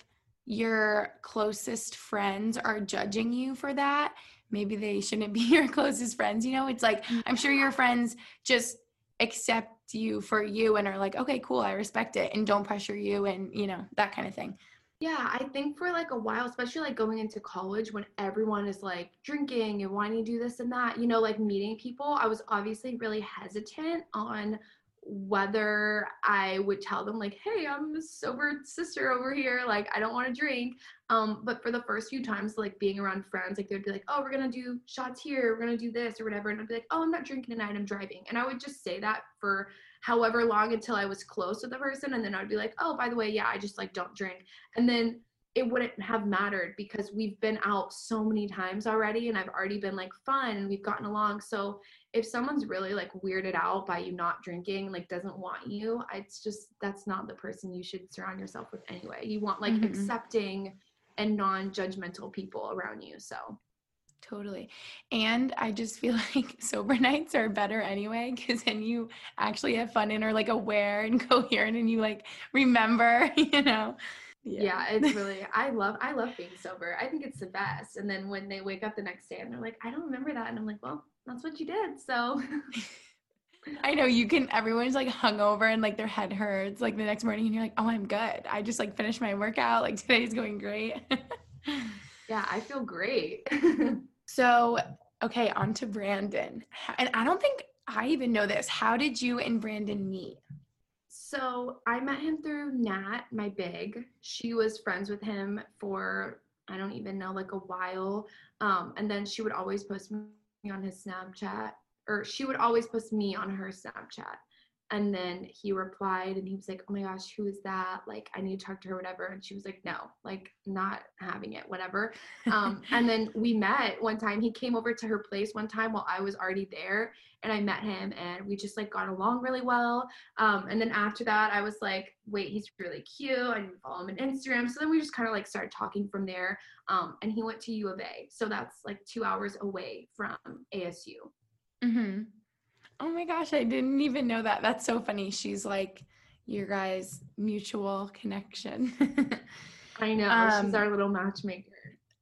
your closest friends are judging you for that, maybe they shouldn't be your closest friends. You know, it's like, I'm sure your friends just accept you for you and are like, okay, cool, I respect it, and don't pressure you, and you know, that kind of thing. Yeah, I think for like a while, especially like going into college when everyone is like drinking and wanting to do this and that, you know, like meeting people, I was obviously really hesitant on whether I would tell them like, hey, I'm a sober sister over here, like I don't want to drink. But for the first few times, like being around friends, like they'd be like, oh, we're gonna do shots here, we're gonna do this or whatever, and I'd be like, oh, I'm not drinking tonight, I'm driving. And I would just say that for however long until I was close with the person, and then I'd be like, oh, by the way, yeah, I just like don't drink. And then it wouldn't have mattered because we've been out so many times already and I've already been like fun and we've gotten along. So if someone's really like weirded out by you not drinking, like doesn't want you, it's just, that's not the person you should surround yourself with anyway. You want like accepting and non-judgmental people around you. So totally. And I just feel like sober nights are better anyway, because then you actually have fun and are like aware and coherent and you like remember, you know. Yeah, it's really, I love being sober. I think it's the best. And then when they wake up the next day and they're like, I don't remember that. And I'm like, well, that's what you did. So I know everyone's like hungover and like their head hurts like the next morning and you're like, oh, I'm good. I just like finished my workout. Like today's going great. Yeah, I feel great. So, okay, on to Brandon. And I don't think I even know this. How did you and Brandon meet? So I met him through Nat, my big. She was friends with him for, I don't even know, like a while. And then she would always post me on his Snapchat, or she would always post me on her Snapchat. And then he replied and he was like, oh my gosh, who is that? Like, I need to talk to her, whatever. And she was like, no, like not having it, whatever. And then we met one time, he came over to her place one time while I was already there and I met him and we just like got along really well. And then after that I was like, wait, he's really cute. I didn't follow him on Instagram. So then we just kind of like started talking from there. And he went to U of A. So that's like 2 hours away from ASU. Mm-hmm. Oh my gosh, I didn't even know that. That's so funny. She's like your guys' mutual connection. I know. She's our little matchmaker.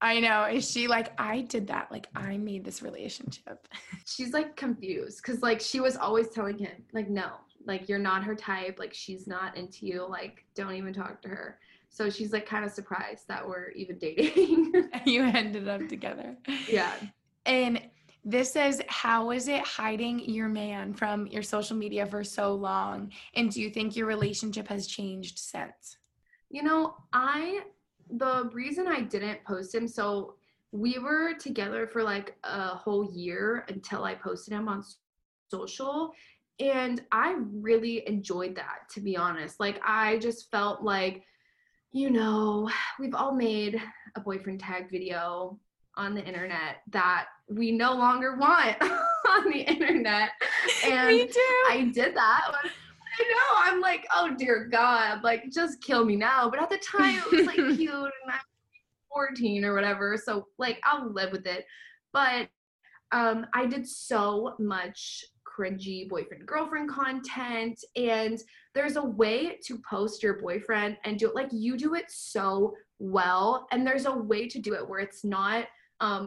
I know. Is she like, I did that. Like I made this relationship. She's like confused. Cause like she was always telling him like, no, like you're not her type. Like she's not into you. Like don't even talk to her. So she's like kind of surprised that we're even dating. You ended up together. Yeah. And this says, how is it hiding your man from your social media for so long? And do you think your relationship has changed since? You know, the reason I didn't post him, so we were together for like a whole year until I posted him on social. And I really enjoyed that, to be honest. Like, I just felt like, you know, we've all made a boyfriend tag video on the internet that we no longer want on the internet. And me too. I did that. I know. I'm like, oh dear God, like just kill me now. But at the time it was like cute and I was 14 or whatever. So like I'll live with it. But I did so much cringy boyfriend girlfriend content, and there's a way to post your boyfriend and do it like you do it so well, and there's a way to do it where it's not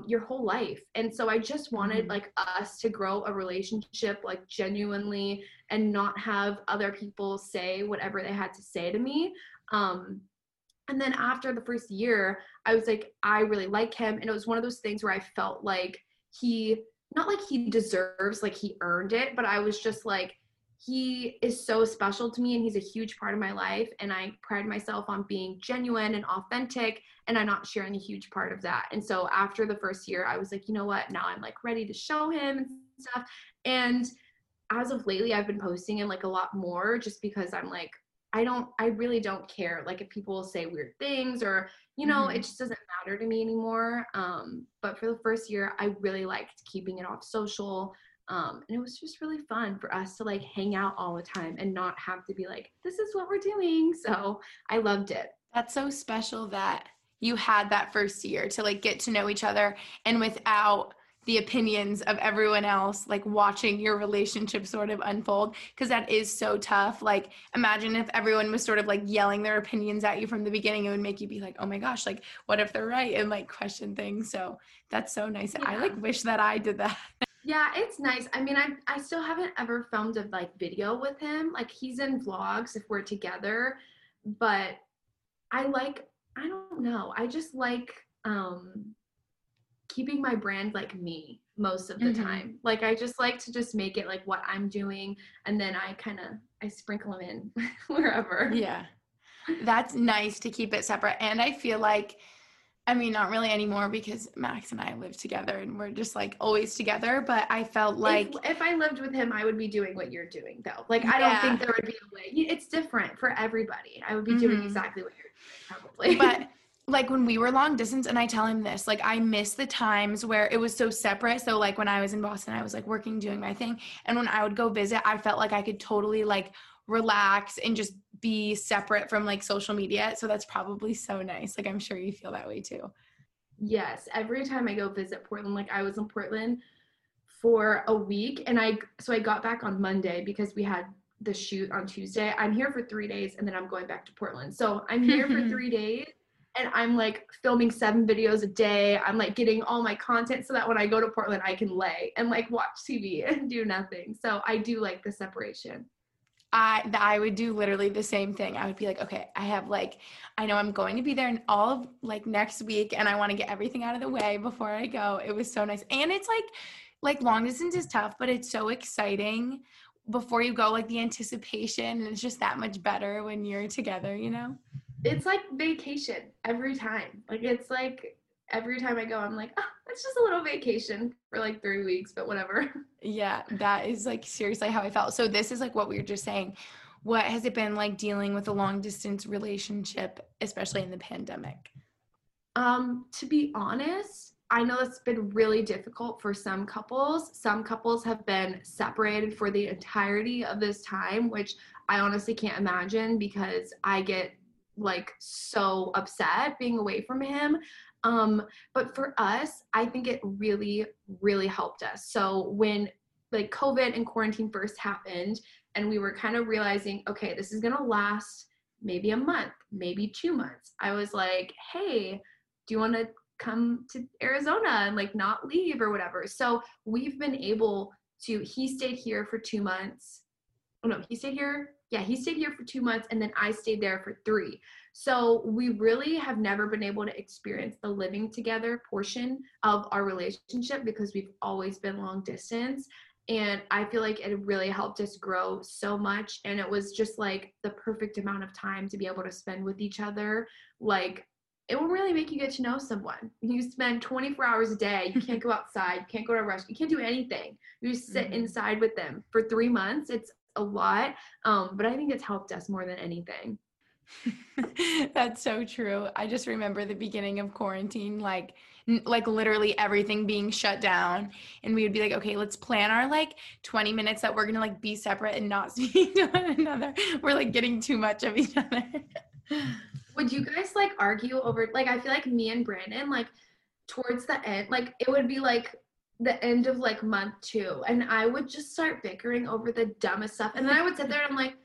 your whole life. And so I just wanted like us to grow a relationship like genuinely and not have other people say whatever they had to say to me. And then after the first year, I was like, I really like him. And it was one of those things where I felt like not like he deserves, like he earned it, but I was just like, he is so special to me and he's a huge part of my life. And I pride myself on being genuine and authentic, and I'm not sharing a huge part of that. And so after the first year, I was like, you know what? Now I'm like ready to show him and stuff. And as of lately, I've been posting him like a lot more just because I'm like, I really don't care. Like if people say weird things or, you know, it just doesn't matter to me anymore. But for the first year, I really liked keeping it off social. And it was just really fun for us to like hang out all the time and not have to be like, this is what we're doing. So I loved it. That's so special that you had that first year to like get to know each other and without the opinions of everyone else, like watching your relationship sort of unfold. Cause that is so tough. Like imagine if everyone was sort of like yelling their opinions at you from the beginning, it would make you be like, oh my gosh, like what if they're right? And like question things. So that's so nice. Yeah. I like wish that I did that. Yeah, it's nice. I mean, I still haven't ever filmed a like video with him. Like he's in vlogs if we're together, but I don't know. I just like keeping my brand like me most of the time. Like I just like to just make it like what I'm doing, and then I sprinkle them in wherever. Yeah. That's nice to keep it separate. And I feel like, I mean, not really anymore because Max and I live together and we're just like always together. But I felt like if I lived with him, I would be doing what you're doing though. Like, I don't think there would be a way. It's different for everybody. I would be doing exactly what you're doing probably. But like when we were long distance, and I tell him this, like I miss the times where it was so separate. So like when I was in Boston, I was like working, doing my thing. And when I would go visit, I felt like I could totally like relax and just be separate from like social media. So that's probably so nice. Like, I'm sure you feel that way too. Yes. Every time I go visit Portland, like I was in Portland for a week and I got back on Monday because we had the shoot on Tuesday. I'm here for 3 days and then I'm going back to Portland. So I'm here for 3 days and I'm like filming 7 videos a day. I'm like getting all my content so that when I go to Portland, I can lay and like watch TV and do nothing. So I do like the separation. I would do literally the same thing. I would be like, okay, I have like, I know I'm going to be there in all of like next week and I want to get everything out of the way before I go. It was so nice. And it's like long distance is tough, but it's so exciting before you go, like the anticipation, and it's just that much better when you're together, you know? It's like vacation every time. Like, it's like every time I go, I'm like, oh, it's just a little vacation for like 3 weeks, but whatever. Yeah, that is like seriously how I felt. So this is like what we were just saying. What has it been like dealing with a long distance relationship, especially in the pandemic? To be honest, I know it's been really difficult for some couples. Some couples have been separated for the entirety of this time, which I honestly can't imagine because I get like so upset being away from him. But for us, I think it really, really helped us. So when like COVID and quarantine first happened and we were kind of realizing, okay, this is going to last maybe a month, maybe 2 months. I was like, hey, do you want to come to Arizona and like not leave or whatever? So we've been able to, he stayed here for 2 months. Oh no, he stayed here. Yeah, he stayed here for 2 months and then I stayed there for 3. So we really have never been able to experience the living together portion of our relationship because we've always been long distance. And I feel like it really helped us grow so much. And it was just like the perfect amount of time to be able to spend with each other. Like, it will really make you get to know someone. You spend 24 hours a day. You can't go outside. You can't go to a restaurant. You can't do anything. You just sit inside with them for 3 months. It's a lot. But I think it's helped us more than anything. That's so true. I just remember the beginning of quarantine, like literally everything being shut down. And we would be like, okay, let's plan our like 20 minutes that we're going to like be separate and not speak to one another. We're like getting too much of each other. Would you guys like argue over, like, I feel like me and Brandon, like towards the end, like it would be like the end of like month 2 and I would just start bickering over the dumbest stuff. And then I would sit there and I'm like,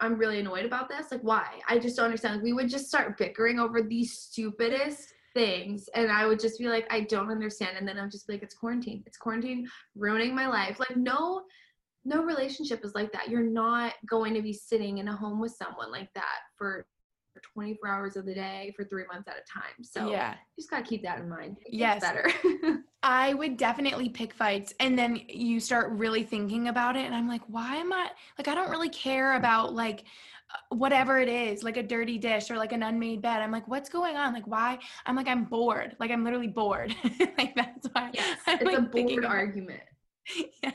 I'm really annoyed about this. Like, why? I just don't understand. Like, we would just start bickering over the stupidest things. And I would just be like, I don't understand. And then I'll just be like, it's quarantine ruining my life. Like, no relationship is like that. You're not going to be sitting in a home with someone like that for 24 hours of the day for 3 months at a time. So yeah, you just got to keep that in mind. Yes. Better. I would definitely pick fights. And then you start really thinking about it. And I'm like, why am I like, I don't really care about like whatever it is, like a dirty dish or like an unmade bed. I'm like, what's going on? Like, why? I'm like, I'm bored. Like, I'm literally bored. Like, that's why. Yes, it's like a bored argument. Yeah.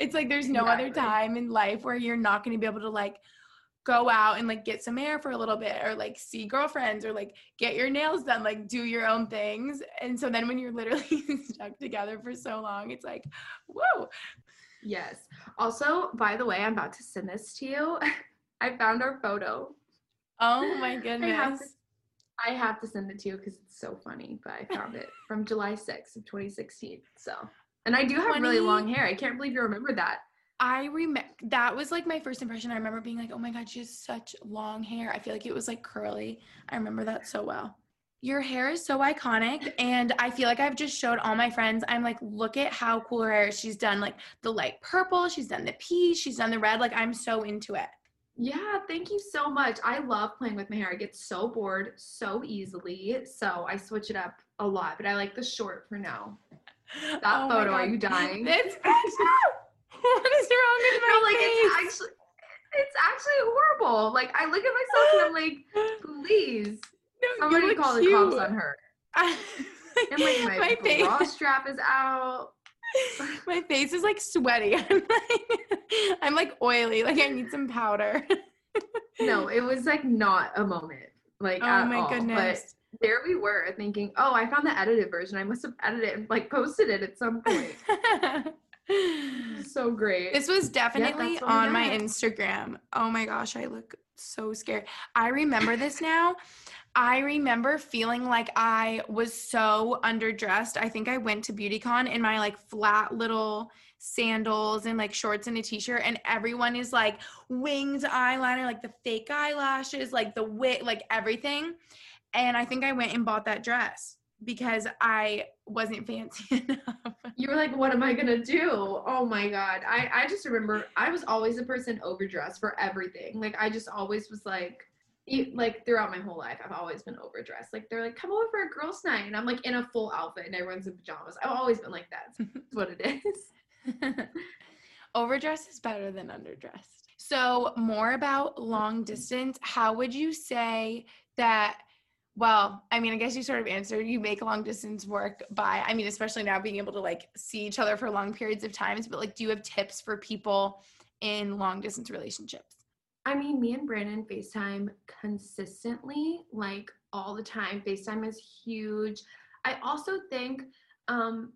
It's like there's no other time in life where you're not going to be able to like go out and like get some air for a little bit or like see girlfriends or like get your nails done, like do your own things. And so then when you're literally stuck together for so long, it's like, whoa. Yes. Also, by the way, I'm about to send this to you. I found our photo. Oh my goodness. I have to send it to you because it's so funny, but I found it from July 6th of 2016. So. And I do have really long hair. I can't believe you remember that. I remember that was like my first impression. I remember being like, oh my God, she has such long hair. I feel like it was like curly. I remember that so well. Your hair is so iconic. And I feel like I've just showed all my friends. I'm like, look at how cool her hair is. She's done like the light purple. She's done the peach. She's done the red. Like, I'm so into it. Yeah, thank you so much. I love playing with my hair. I get so bored so easily. So I switch it up a lot, but I like the short for now. That photo, are you dying? It's what is wrong with my face? It's actually horrible. Like, I look at myself and I'm like, please, somebody call the cops on her. And like my bra strap is out. My face is like sweaty. I'm like oily. Like, I need some powder. No, it was like not a moment. Like, oh at my all. Goodness. But there we were thinking, oh, I found the edited version. I must have edited and like posted it at some point. So great. This was definitely on my Instagram. Oh my gosh, I look so scared. I remember this now. I remember feeling like I was so underdressed. I think I went to BeautyCon in my like flat little sandals and like shorts and a t-shirt, and everyone is like winged eyeliner, like the fake eyelashes, like the wig, like everything. And I think I went and bought that dress because I wasn't fancy enough. You were like, what am I gonna do? Oh my God. I just remember I was always the person overdressed for everything. Like I just always was like throughout my whole life, I've always been overdressed. Like they're like, come over for a girls' night, and I'm like in a full outfit and everyone's in pajamas. I've always been like that. That's what it is. Overdressed is better than underdressed. So more about long distance. How would you say that? Well, I mean, I guess you sort of answered, you make long distance work by, I mean, especially now being able to like see each other for long periods of times, but like, do you have tips for people in long distance relationships? I mean, me and Brandon FaceTime consistently, like all the time. FaceTime is huge. I also think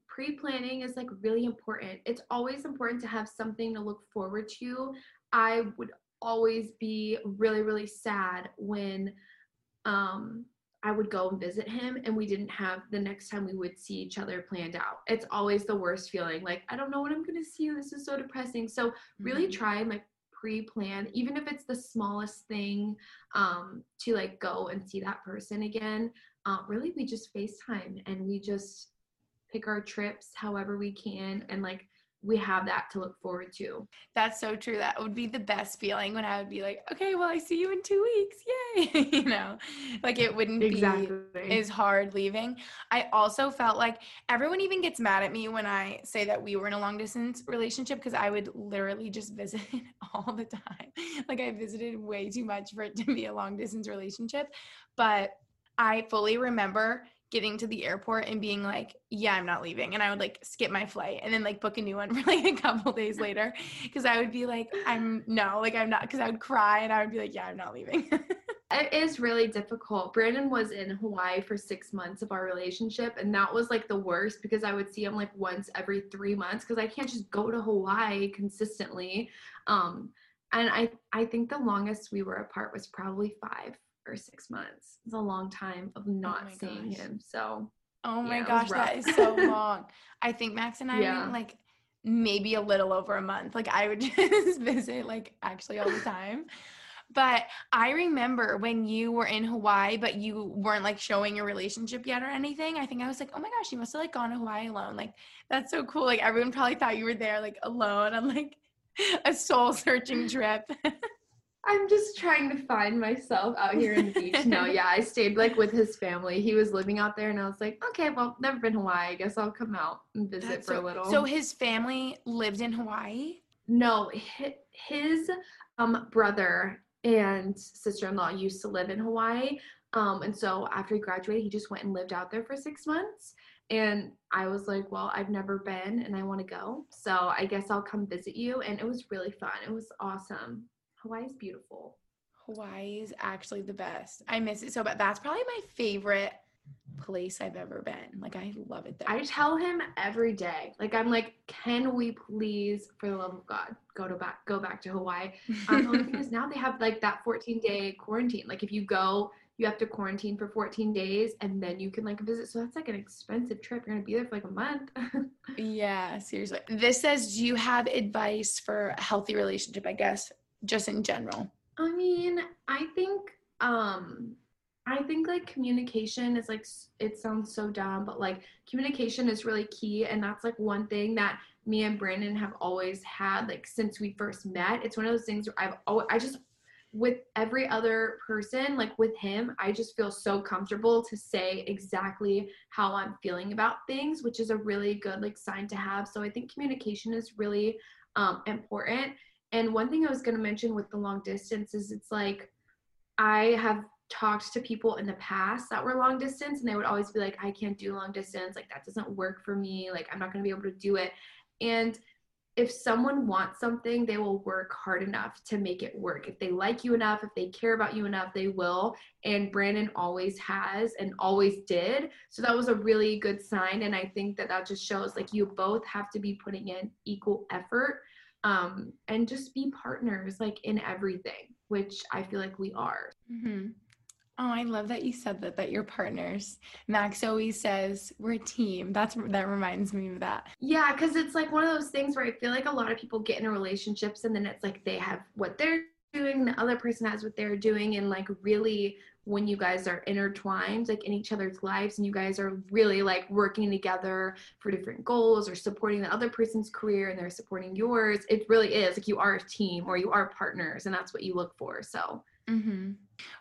pre-planning is like really important. It's always important to have something to look forward to. I would always be really, really sad when I would go and visit him and we didn't have the next time we would see each other planned out. It's always the worst feeling. Like, I don't know when I'm going to see you. This is so depressing. So really try and like pre-plan, even if it's the smallest thing, to like go and see that person again. Really, we just FaceTime and we just pick our trips however we can. And like, we have that to look forward to. That's so true. That would be the best feeling when I would be like, okay, well, I see you in 2 weeks. Yay. You know, like it wouldn't be as hard leaving. I also felt like everyone even gets mad at me when I say that we were in a long distance relationship, because I would literally just visit all the time. Like I visited way too much for it to be a long distance relationship. But I fully remember getting to the airport and being like, yeah, I'm not leaving. And I would like skip my flight and then like book a new one for like a couple days later. Cause I would be like, I'm not, cause I would cry and I would be like, yeah, I'm not leaving. It is really difficult. Brandon was in Hawaii for 6 months of our relationship. And that was like the worst, because I would see him like once every 3 months. Cause I can't just go to Hawaii consistently. And I think the longest we were apart was probably 5 or 6 months. It's a long time of not seeing him. So gosh, that is so long. I think Max and I went like maybe a little over a month. Like I would just visit like actually all the time. But I remember when you were in Hawaii, but you weren't like showing your relationship yet or anything. I think I was like, oh my gosh, you must have like gone to Hawaii alone. Like that's so cool. Like everyone probably thought you were there like alone on like a soul searching trip. I'm just trying to find myself out here on the beach. No, yeah, I stayed like with his family. He was living out there and I was like, okay, well, never been to Hawaii. I guess I'll come out and visit a little. So his family lived in Hawaii? No, his brother and sister-in-law used to live in Hawaii. And so after he graduated, he just went and lived out there for 6 months. And I was like, well, I've never been and I want to go. So I guess I'll come visit you. And it was really fun. It was awesome. Hawaii is beautiful. Hawaii is actually the best. I miss it so bad. That's probably my favorite place I've ever been. Like, I love it there. I tell him every day. Like, I'm like, can we please, for the love of God, go back to Hawaii? The only thing is now they have like that 14-day quarantine. Like, if you go, you have to quarantine for 14 days and then you can like visit. So that's like an expensive trip. You're going to be there for like a month. Yeah, seriously. This says, do you have advice for a healthy relationship, I guess? Just in general. I mean, I think like communication is like, it sounds so dumb, but like communication is really key. And that's like one thing that me and Brandon have always had, like since we first met. It's one of those things where I just with every other person, like with him, I just feel so comfortable to say exactly how I'm feeling about things, which is a really good like sign to have. So I think communication is really important. And one thing I was going to mention with the long distance is it's like I have talked to people in the past that were long distance and they would always be like, I can't do long distance. Like that doesn't work for me. Like I'm not going to be able to do it. And if someone wants something, they will work hard enough to make it work. If they like you enough, if they care about you enough, they will. And Brandon always has and always did. So that was a really good sign. And I think that that just shows, like, you both have to be putting in equal effort, and just be partners, like, in everything, which I feel like we are. Mm-hmm. Oh, I love that you said that you're partners. Max always says we're a team. That reminds me of that. Yeah, because it's like one of those things where I feel like a lot of people get into relationships and then it's like they have what they're doing, the other person has what they're doing, and like really when you guys are intertwined, like in each other's lives, and you guys are really like working together for different goals or supporting the other person's career and they're supporting yours, it really is like you are a team or you are partners, and that's what you look for. So mm-hmm.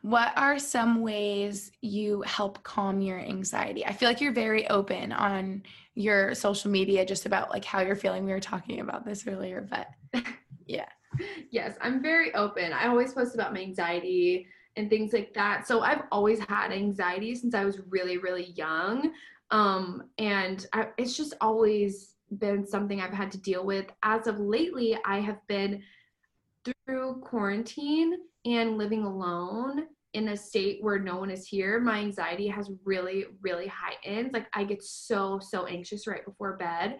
What are some ways you help calm your anxiety? I feel like you're very open on your social media just about like how you're feeling. We were talking about this earlier, but yeah. Yes, I'm very open. I always post about my anxiety and things like that. So I've always had anxiety since I was really, really young. And it's just always been something I've had to deal with. As of lately, I have been through quarantine and living alone in a state where no one is here, my anxiety has really, really heightened. Like I get so, so anxious right before bed.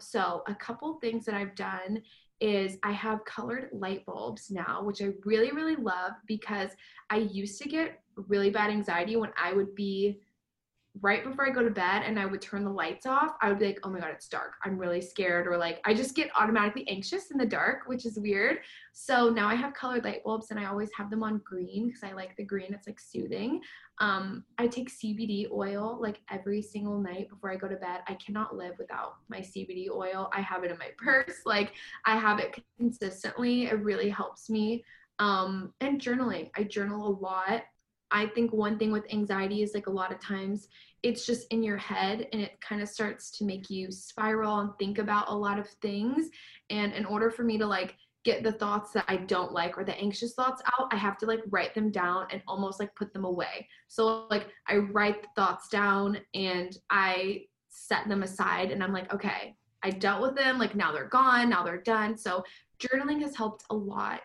So a couple things that I've done is I have colored light bulbs now, which I really, really love, because I used to get really bad anxiety when I would be right before I go to bed and I would turn the lights off. I would be like, oh my God, it's dark. I'm really scared. Or like, I just get automatically anxious in the dark, which is weird. So now I have colored light bulbs and I always have them on green because I like the green. It's like soothing. I take CBD oil like every single night before I go to bed. I cannot live without my CBD oil. I have it in my purse. Like I have it consistently. It really helps me. And journaling, I journal a lot. I think one thing with anxiety is like a lot of times it's just in your head and it kind of starts to make you spiral and think about a lot of things. And in order for me to like get the thoughts that I don't like or the anxious thoughts out, I have to like write them down and almost like put them away. So like I write the thoughts down and I set them aside and I'm like, okay, I dealt with them. Like now they're gone, now they're done. So journaling has helped a lot.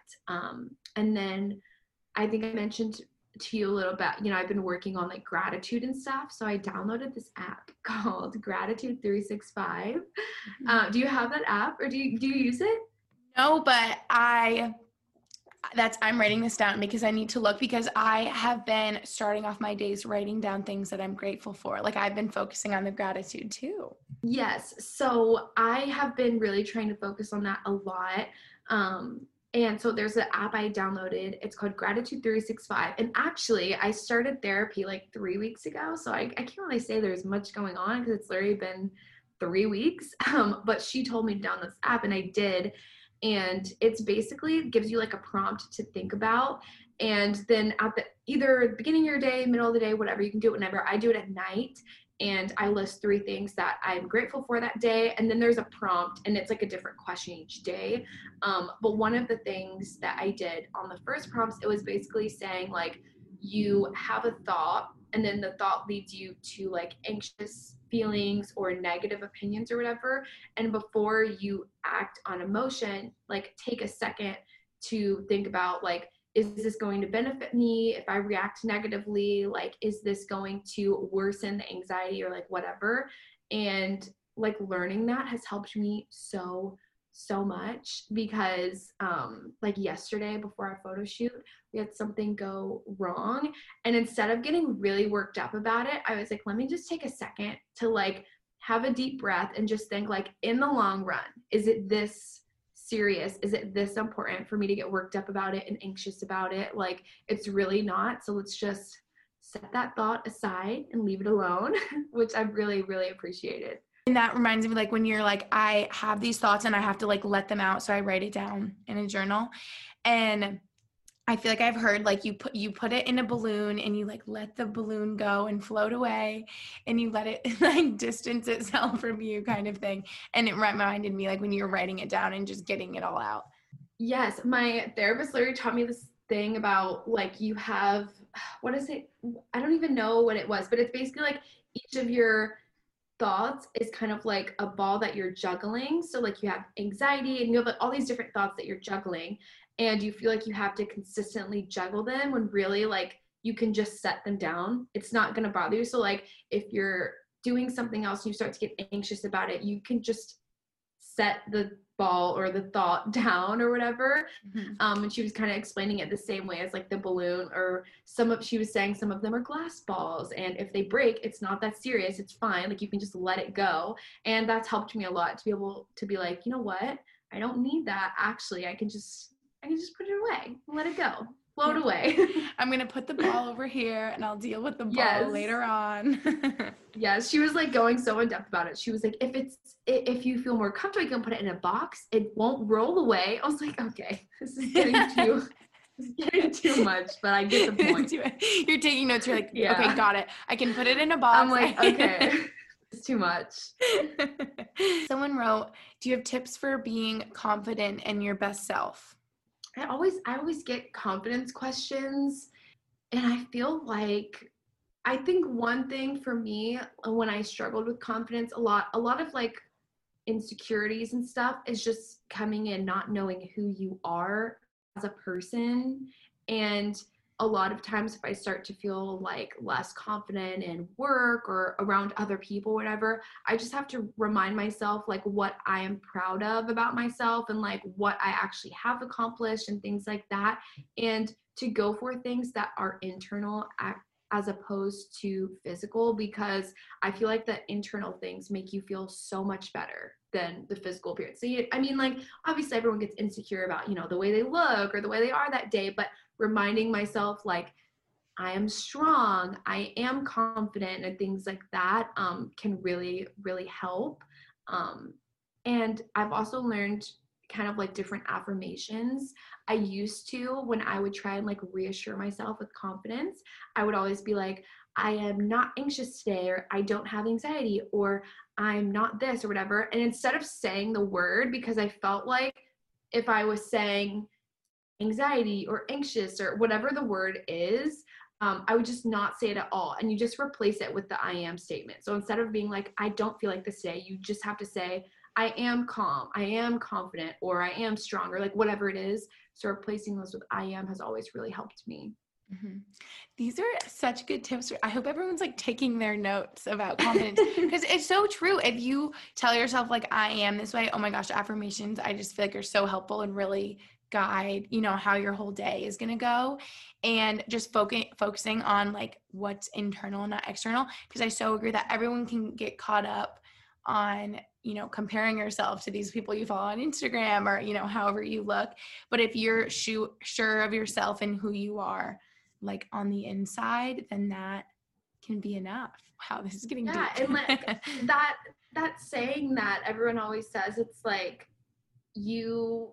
And then I think I mentioned to you a little bit, you know, I've been working on like gratitude and stuff. So I downloaded this app called Gratitude 365. Mm-hmm. Do you have that app or do you use it? No, but I'm writing this down because I need to look, because I have been starting off my days writing down things that I'm grateful for. Like I've been focusing on the gratitude too. Yes. So I have been really trying to focus on that a lot. And so there's an app I downloaded. It's called Gratitude 365. And actually, I started therapy like 3 weeks ago. So I can't really say there's much going on because it's literally been 3 weeks. But she told me to download this app and I did. And it's basically, it gives you like a prompt to think about. And then at the either beginning of your day, middle of the day, whatever, you can do it whenever. I do it at night. And I list 3 things that I'm grateful for that day. And then there's a prompt and it's like a different question each day. But one of the things that I did on the first prompts, it was basically saying like, you have a thought and then the thought leads you to like anxious feelings or negative opinions or whatever. And before you act on emotion, like take a second to think about like, is this going to benefit me if I react negatively? Like, is this going to worsen the anxiety or like whatever? And like learning that has helped me so, so much because like yesterday before our photo shoot, we had something go wrong. And instead of getting really worked up about it, I was like, let me just take a second to like have a deep breath and just think like in the long run, is it this serious? Is it this important for me to get worked up about it and anxious about it? Like it's really not. So let's just set that thought aside and leave it alone, which I've really, really appreciated. And that reminds me, like when you're like, I have these thoughts and I have to like let them out. So I write it down in a journal. And I feel like I've heard like you put it in a balloon and you like let the balloon go and float away and you let it like distance itself from you kind of thing. And it reminded me like when you were writing it down and just getting it all out. Yes. My therapist literally taught me this thing about like you have, what is it? I don't even know what it was, but it's basically like each of your thoughts is kind of like a ball that you're juggling. So like you have anxiety and you have like all these different thoughts that you're juggling, and you feel like you have to consistently juggle them when really like you can just set them down. It's not going to bother you. So like if you're doing something else and you start to get anxious about it, you can just set the ball or the thought down or whatever. Mm-hmm. And she was kind of explaining it the same way as like the balloon, or she was saying some of them are glass balls, and if they break, it's not that serious, it's fine, like you can just let it go. And that's helped me a lot to be able to be like, you know what, I don't need that, actually I can just put it away and let it go, float away. I'm gonna put the ball over here and I'll deal with the ball later on. Yes, she was like going so in depth about it. She was like, if you feel more comfortable, you can put it in a box, it won't roll away. I was like, okay, this is getting too much, but I get the point. You're taking notes, you're like, okay, got it, I can put it in a box. I'm like, okay, it's too much. Someone wrote, do you have tips for being confident and your best self? I always get confidence questions, and I feel like, I think one thing for me when I struggled with confidence a lot of like insecurities and stuff is just coming in not knowing who you are as a person. And a lot of times if I start to feel like less confident in work or around other people, whatever, I just have to remind myself like what I am proud of about myself and like what I actually have accomplished and things like that. And to go for things that are internal as opposed to physical, because I feel like the internal things make you feel so much better than the physical appearance. So I mean, like obviously everyone gets insecure about, you know, the way they look or the way they are that day, but reminding myself like I am strong, I am confident, and things like that can really, really help. And I've also learned kind of like different affirmations. I used to, when I would try and like reassure myself with confidence, I would always be like, I am not anxious today, or I don't have anxiety, or I'm not this or whatever. And instead of saying the word, because I felt like if I was saying anxiety or anxious or whatever the word is, I would just not say it at all. And you just replace it with the I am statement. So instead of being like, I don't feel like this today, you just have to say, I am calm, I am confident, or I am strong, or like whatever it is. So replacing those with I am has always really helped me. Mm-hmm. These are such good tips. I hope everyone's like taking their notes about confidence, because it's so true. If you tell yourself like I am this way, oh my gosh, affirmations, I just feel like are so helpful and really guide, you know, how your whole day is going to go. And just focusing on like what's internal and not external, because I so agree that everyone can get caught up on, you know, comparing yourself to these people you follow on Instagram or, you know, however you look. But if you're sure of yourself and who you are, like on the inside, then that can be enough. Wow, this is getting deep. And like that saying that everyone always says, it's like you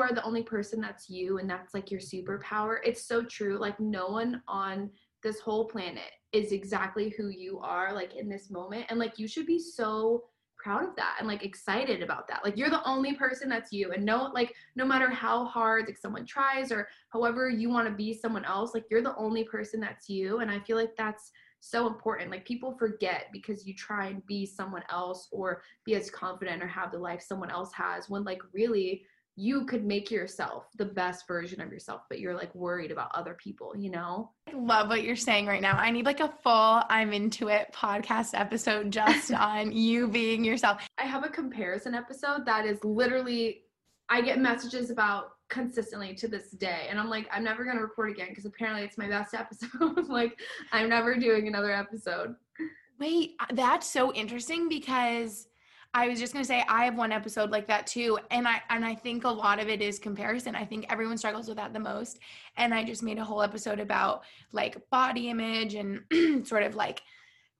are the only person that's you, and that's like your superpower. It's so true. Like no one on this whole planet is exactly who you are like in this moment, and like you should be so proud of that and like excited about that. Like you're the only person that's you, and no matter how hard like someone tries or however you want to be someone else, like you're the only person that's you. And I feel like that's so important. Like people forget because you try and be someone else or be as confident or have the life someone else has, when like really you could make yourself the best version of yourself, but you're like worried about other people, you know? I love what you're saying right now. I need like a full I'm Into It podcast episode just on you being yourself. I have a comparison episode that is literally, I get messages about consistently to this day. And I'm like, I'm never going to record again, because apparently it's my best episode. Like I'm never doing another episode. Wait, that's so interesting, because I was just going to say, I have one episode like that too. And I think a lot of it is comparison. I think everyone struggles with that the most. And I just made a whole episode about like body image and sort of like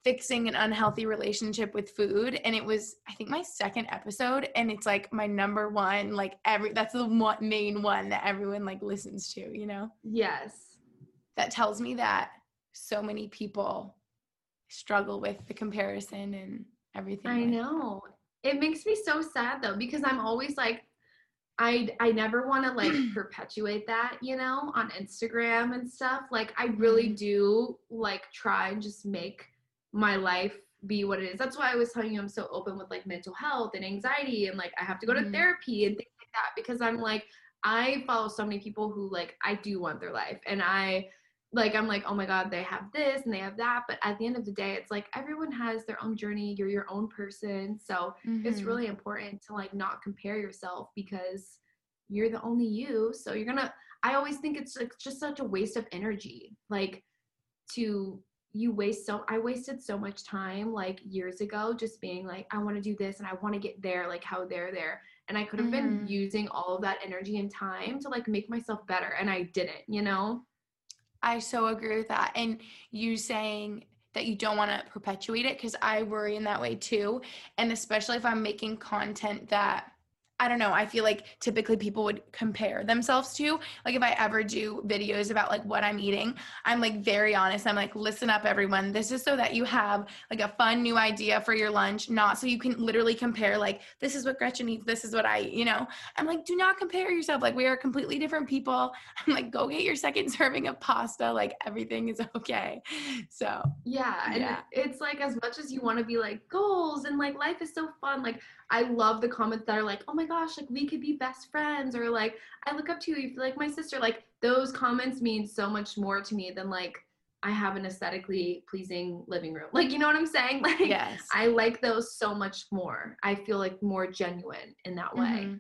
fixing an unhealthy relationship with food. And it was, I think, my second episode. And it's like my number one, like that's the main one that everyone like listens to, you know? Yes. That tells me that so many people struggle with the comparison and everything. I know. It makes me so sad though, because I'm always like, I never want to like perpetuate that, you know, on Instagram and stuff. Like I really do like try and just make my life be what it is. That's why I was telling you I'm so open with like mental health and anxiety, and like I have to go to therapy and things like that, because I'm like, I follow so many people who like I do want their life, and I'm like, oh my God, they have this and they have that. But at the end of the day, it's like everyone has their own journey. You're your own person. So it's really important to like not compare yourself, because you're the only you. So you're gonna, I always think it's like just such a waste of energy. Like I wasted so much time like years ago just being like, I want to do this and I want to get there, like how they're there. And I could have been using all of that energy and time to like make myself better. And I didn't, you know? I so agree with that. And you saying that you don't want to perpetuate it, because I worry in that way too. And especially if I'm making content that, I don't know, I feel like typically people would compare themselves to. Like if I ever do videos about like what I'm eating, I'm like very honest. I'm like, listen up everyone. This is so that you have like a fun new idea for your lunch, not so you can literally compare like, this is what Gretchen eats, this is what I eat, you know? I'm like, do not compare yourself. Like we are completely different people. I'm like, go get your second serving of pasta. Like everything is okay. So yeah. And it's like, as much as you want to be like goals and like life is so fun, like I love the comments that are like, oh my gosh, like we could be best friends, or like I look up to you, you feel like my sister. Like those comments mean so much more to me than like I have an aesthetically pleasing living room. Like, you know what I'm saying? Like yes. I like those so much more. I feel like more genuine in that way.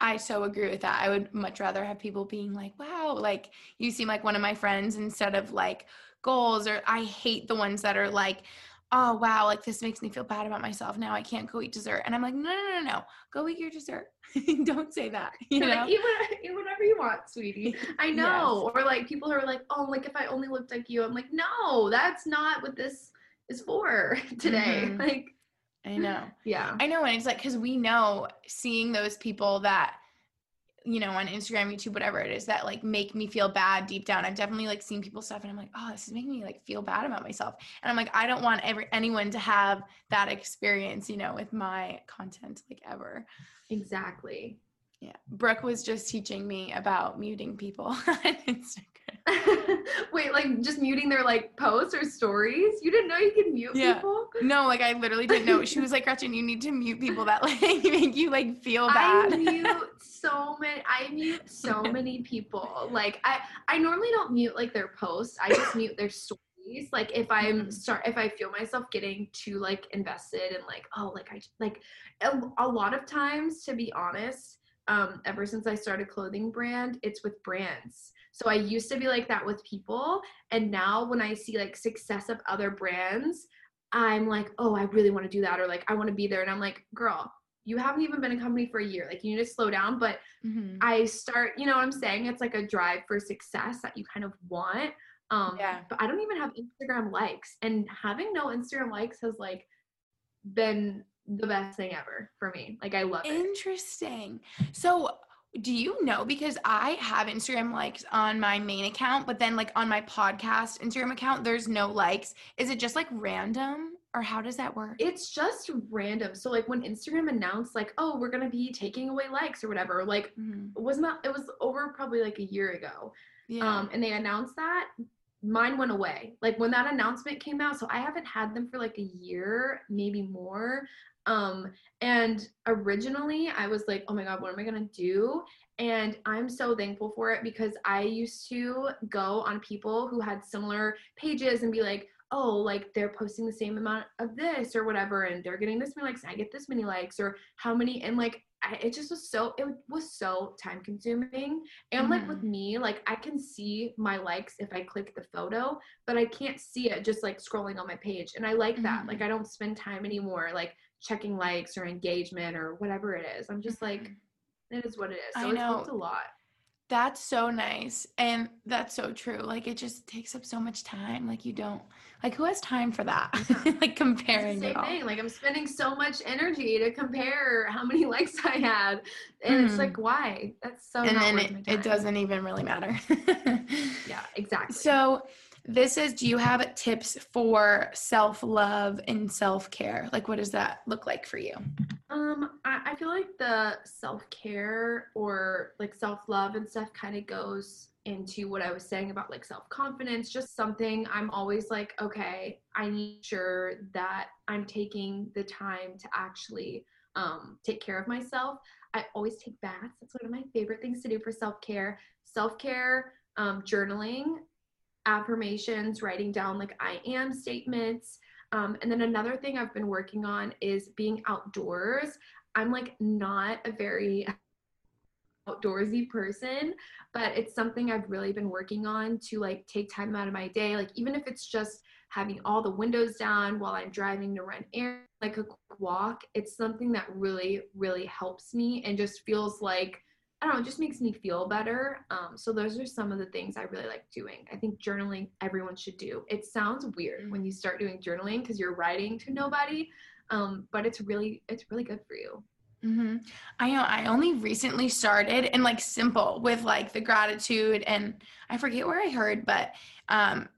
I so agree with that. I would much rather have people being like, wow, like you seem like one of my friends, instead of like goals. Or I hate the ones that are like, oh wow, like this makes me feel bad about myself. Now I can't go eat dessert. And I'm like, no. Go eat your dessert. Don't say that. You know? Like, eat whatever you want, sweetie. I know. Yes. Or like people who are like, oh, like if I only looked like you. I'm like, no, that's not what this is for today. Like, I know. Yeah. I know. And it's like, because we know seeing those people that, you know, on Instagram, YouTube, whatever it is that like make me feel bad deep down. I've definitely like seen people's stuff and I'm like, oh, this is making me like feel bad about myself. And I'm like, I don't want anyone to have that experience, you know, with my content, like ever. Exactly. Yeah. Brooke was just teaching me about muting people on Instagram. Wait, like just muting their like posts or stories? You didn't know you could mute people? No, like I literally didn't know. She was like, Gretchen, you need to mute people that like make you like feel bad. I mute so many people. Like I normally don't mute like their posts. I just mute their stories. Like if I feel myself getting too like invested and like, oh, like I like a lot of times, to be honest, ever since I started clothing brand, it's with brands. So I used to be like that with people. And now when I see like success of other brands, I'm like, oh, I really want to do that. Or like, I want to be there. And I'm like, girl, you haven't even been a company for a year. Like you need to slow down. But I start, you know what I'm saying? It's like a drive for success that you kind of want. But I don't even have Instagram likes, and having no Instagram likes has like been the best thing ever for me. Like I love it. Interesting. So do you know, because I have Instagram likes on my main account, but then like on my podcast Instagram account, there's no likes. Is it just like random, or how does that work? It's just random. So like when Instagram announced like, oh, we're going to be taking away likes or whatever, like it was over probably like a year ago. Yeah. And they announced that. Mine went away. Like when that announcement came out, so I haven't had them for like a year, maybe more. And originally I was like, oh my God, what am I going to do? And I'm so thankful for it, because I used to go on people who had similar pages and be like, oh, like they're posting the same amount of this or whatever, and they're getting this many likes, and I get this many likes, or how many, and like, it was so time consuming. And like with me, like I can see my likes if I click the photo, but I can't see it just like scrolling on my page. And I like that. Like I don't spend time anymore like checking likes or engagement or whatever it is. I'm just like, it is what it is. So it's helped a lot. That's so nice. And that's so true. Like it just takes up so much time. Like you don't, like who has time for that? Like comparing the same thing. Like I'm spending so much energy to compare how many likes I had. And it's like, why? That's so not worth my time. It doesn't even really matter. Yeah, exactly. So do you have tips for self-love and self-care? Like what does that look like for you? I feel like the self-care or like self-love and stuff kind of goes into what I was saying about like self-confidence, just something I'm always like, okay, I need sure that I'm taking the time to actually take care of myself. I always take baths. That's one of my favorite things to do for self-care. Journaling, affirmations, writing down like I am statements. And then another thing I've been working on is being outdoors. I'm like not a very outdoorsy person, but it's something I've really been working on to like take time out of my day. Like even if it's just having all the windows down while I'm driving to run errands, like a quick walk, it's something that really, really helps me and just feels like, I don't know, it just makes me feel better. So those are some of the things I really like doing. I think journaling everyone should do. It sounds weird when you start doing journaling because you're writing to nobody, but it's really good for you. Mm-hmm. I know I only recently started and like simple with like the gratitude, and I forget where I heard, but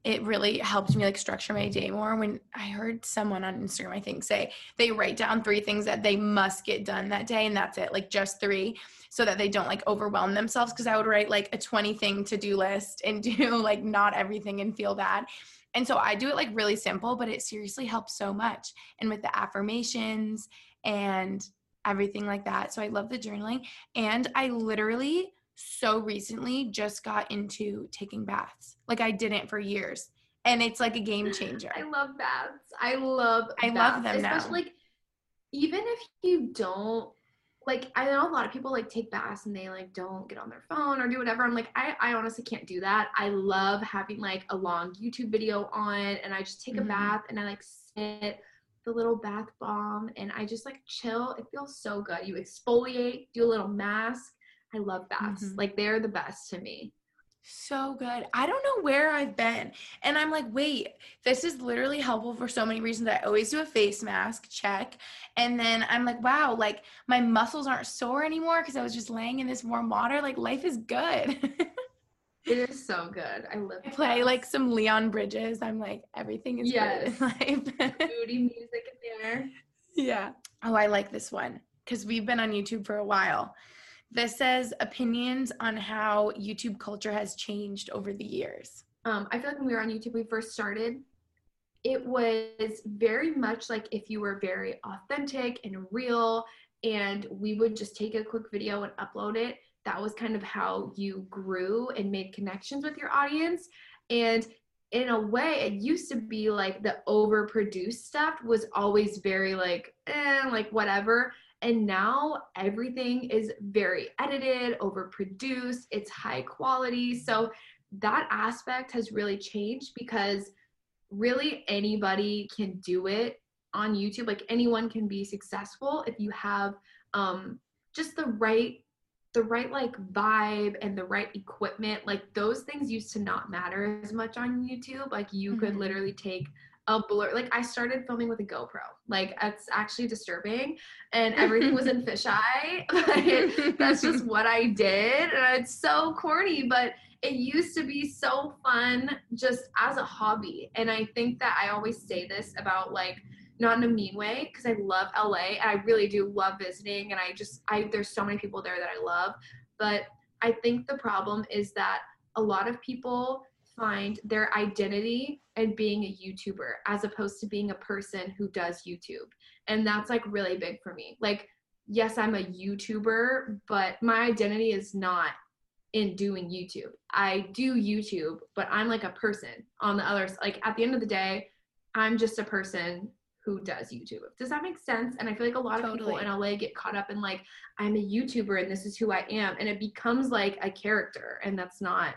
it really helped me like structure my day more when I heard someone on Instagram, I think, say they write down 3 things that they must get done that day, and that's it, like just 3, so that they don't like overwhelm themselves, because I would write like a 20-thing to-do list and do like not everything and feel bad. And so I do it like really simple, but it seriously helps so much, and with the affirmations and everything like that. So I love the journaling. And I literally so recently just got into taking baths. Like I didn't for years. And it's like a game changer. I love baths. I love them now. Especially like, even if you don't, like I know a lot of people like take baths and they like don't get on their phone or do whatever. I'm like, I honestly can't do that. I love having like a long YouTube video on, and I just take a bath and I like sit the little bath bomb and I just like chill. It feels so good. You exfoliate, do a little mask. I love baths. Like they're the best to me. So good. I don't know where I've been, and I'm like, wait, this is literally helpful for so many reasons. I always do a face mask, check. And then I'm like, wow, like my muscles aren't sore anymore because I was just laying in this warm water. Like life is good. It is so good. I love it. I play like some Leon Bridges. I'm like, everything is good in life. Moody music in there. Yeah. Oh, I like this one because we've been on YouTube for a while. This says opinions on how YouTube culture has changed over the years. I feel like when we were on YouTube, we first started, it was very much like if you were very authentic and real, and we would just take a quick video and upload it. That was kind of how you grew and made connections with your audience. And in a way, it used to be like the overproduced stuff was always very like, like whatever. And now everything is very edited, overproduced, it's high quality. So that aspect has really changed, because really anybody can do it on YouTube. Like anyone can be successful if you have just the right like vibe and the right equipment. Like those things used to not matter as much on YouTube. Like you could literally take a blur. Like I started filming with a GoPro. Like that's actually disturbing, and everything was in fisheye. But that's just what I did. And it's so corny, but it used to be so fun just as a hobby. And I think that I always say this about like, not in a mean way, because I love LA and I really do love visiting, and I there's so many people there that I love, but I think the problem is that a lot of people find their identity in being a YouTuber as opposed to being a person who does YouTube, and that's like really big for me. Like yes, I'm a YouTuber, but my identity is not in doing YouTube. I do YouTube, but I'm like a person on the other side. Like at the end of the day, I'm just a person who does YouTube. Does that make sense? And I feel like a lot of people in LA get caught up in like, I'm a YouTuber and this is who I am. And it becomes like a character. And that's not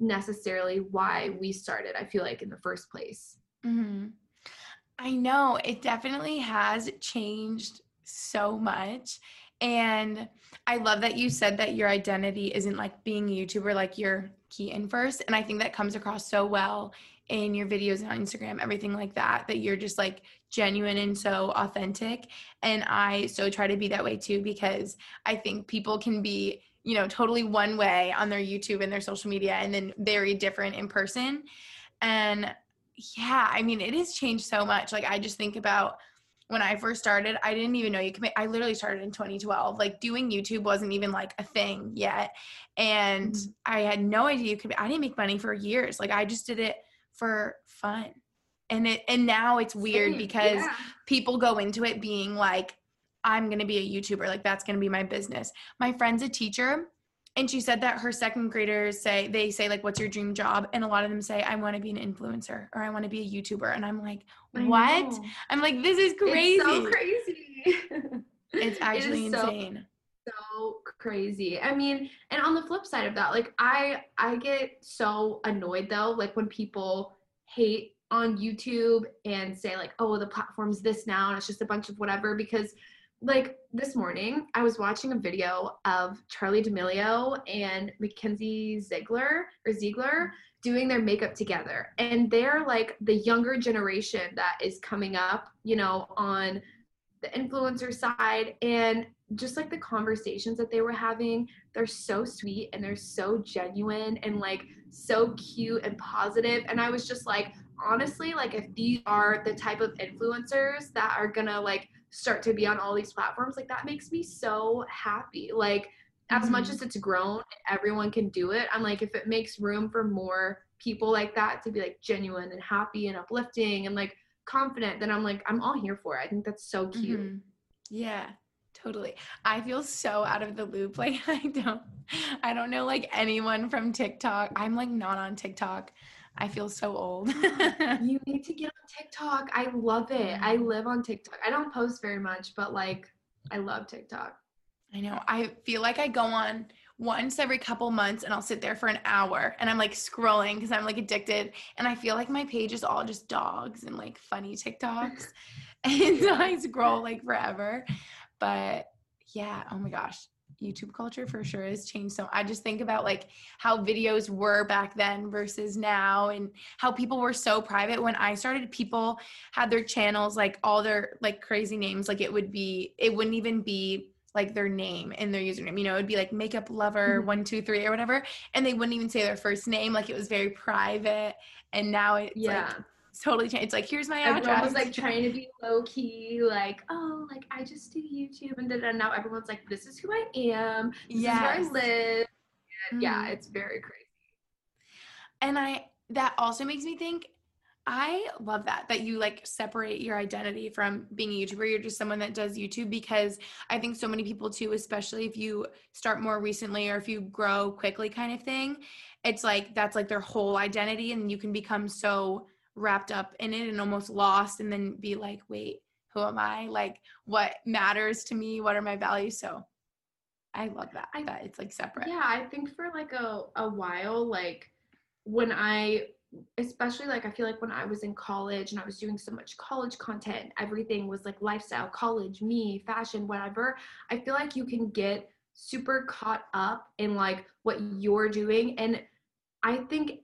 necessarily why we started, I feel like, in the first place. Mm-hmm. I know. It definitely has changed so much. And I love that you said that your identity isn't like being a YouTuber, like you're Keaton first. And I think that comes across so well in your videos and on Instagram, everything like that, that you're just like genuine and so authentic. And I so try to be that way too, because I think people can be, you know, totally one way on their YouTube and their social media, and then very different in person. And yeah, I mean, it has changed so much. Like I just think about when I first started, I didn't even know you could make, I literally started in 2012. Like, doing YouTube wasn't even like a thing yet. And mm-hmm. I had no idea you could, I didn't make money for years. Like, I just did it for fun. And now it's weird because people go into it being like, I'm going to be a YouTuber. Like, that's going to be my business. My friend's a teacher, and she said that her second graders say, they say like, what's your dream job? And a lot of them say, I want to be an influencer, or I want to be a YouTuber. And I'm like, what? I'm like, this is crazy. It's so crazy. It's actually insane. So crazy. I mean, and on the flip side of that, like I get so annoyed though, like when people hate on YouTube and say like, oh, the platform's this now, and it's just a bunch of whatever, because like this morning I was watching a video of Charlie D'Amelio and Mackenzie Ziegler doing their makeup together. And they're like the younger generation that is coming up, you know, on the influencer side, and just like the conversations that they were having, they're so sweet and they're so genuine and like so cute and positive. And I was just like, honestly, like if these are the type of influencers that are gonna like start to be on all these platforms, like that makes me so happy. Like as much as it's grown, everyone can do it. I'm like, if it makes room for more people like that to be like genuine and happy and uplifting and like confident, then I'm like, I'm all here for it. I think that's so cute. Mm-hmm. Yeah. Totally. I feel so out of the loop. Like I don't know like anyone from TikTok. I'm like not on TikTok. I feel so old. You need to get on TikTok. I love it. I live on TikTok. I don't post very much, but like I love TikTok. I know. I feel like I go on once every couple months and I'll sit there for an hour and I'm like scrolling because I'm like addicted, and I feel like my page is all just dogs and like funny TikToks and so I scroll like forever. But yeah, oh my gosh, YouTube culture for sure has changed. So I just think about like how videos were back then versus now, and how people were so private. When I started, people had their channels, like all their like crazy names. Like it wouldn't even be like their name and their username, you know, it'd be like makeup lover 1, 2, 3 or whatever. And they wouldn't even say their first name. Like it was very private. And now it's like, it's totally changed. It's like, here's my address. Everyone was like trying to be low key, like, oh, like I just do YouTube and then now everyone's like, this is who I am. This is where I live. And yeah, it's very crazy. And that also makes me think, I love that you like separate your identity from being a YouTuber. You're just someone that does YouTube, because I think so many people too, especially if you start more recently or if you grow quickly kind of thing, it's like, that's like their whole identity, and you can become so wrapped up in it and almost lost, and then be like, wait, who am I? Like, what matters to me? What are my values? So I love that it's like separate. Yeah, I think for like a while, like when I, especially like I feel like when I was in college and I was doing so much college content, everything was like lifestyle, college, me, fashion, whatever. I feel like you can get super caught up in like what you're doing, and I think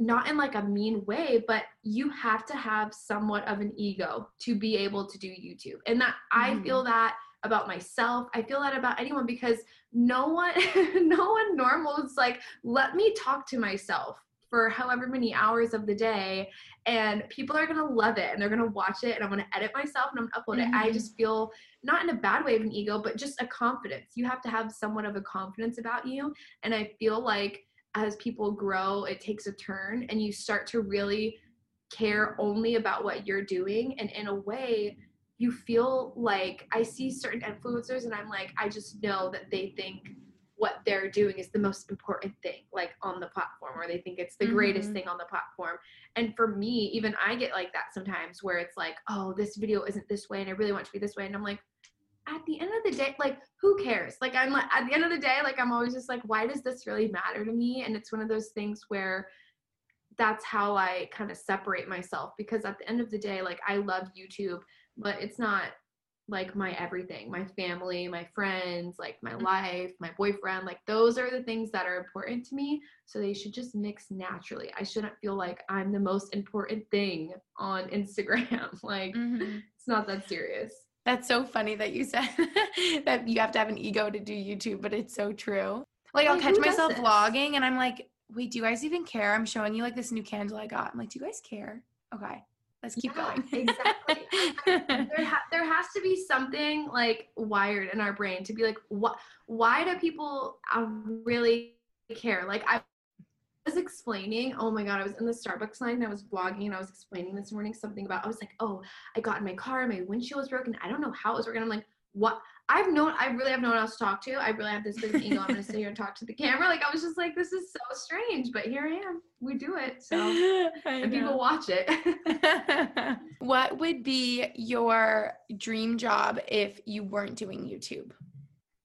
not in like a mean way, but you have to have somewhat of an ego to be able to do YouTube. And that I feel that about myself. I feel that about anyone, because no one normal is like, let me talk to myself for however many hours of the day, and people are going to love it and they're going to watch it, and I'm going to edit myself and I'm going to upload it. I just feel, not in a bad way of an ego, but just a confidence. You have to have somewhat of a confidence about you. And I feel like as people grow, it takes a turn and you start to really care only about what you're doing. And in a way, you feel like, I see certain influencers and I'm like, I just know that they think what they're doing is the most important thing, like on the platform, or they think it's the greatest thing on the platform. And for me, even I get like that sometimes, where it's like, oh, this video isn't this way and I really want it to be this way. And I'm like, at the end of the day, like, who cares? Like, I'm like, at the end of the day, like, I'm always just like, why does this really matter to me? And it's one of those things where that's how I kind of separate myself, because at the end of the day, like, I love YouTube, but it's not like my everything, my family, my friends, like my life, my boyfriend, like those are the things that are important to me. So they should just mix naturally. I shouldn't feel like I'm the most important thing on Instagram. Like it's not that serious. That's so funny that you said that you have to have an ego to do YouTube, but it's so true. Like, I'll catch myself vlogging and I'm like, wait, do you guys even care? I'm showing you like this new candle I got. I'm like, do you guys care? Okay. Let's keep going. Exactly. There has to be something like wired in our brain to be like, what? Why do people really care? Like I was explaining, oh my God, I was in the Starbucks line and I was vlogging and I was explaining this morning something about, I was like, oh, I got in my car, my windshield was broken. I don't know how it was broken. I'm like, what? I really have no one else to talk to. I really have this big ego. I'm going to sit here and talk to the camera. Like, I was just like, this is so strange, but here I am. We do it. So, and people watch it. What would be your dream job if you weren't doing YouTube?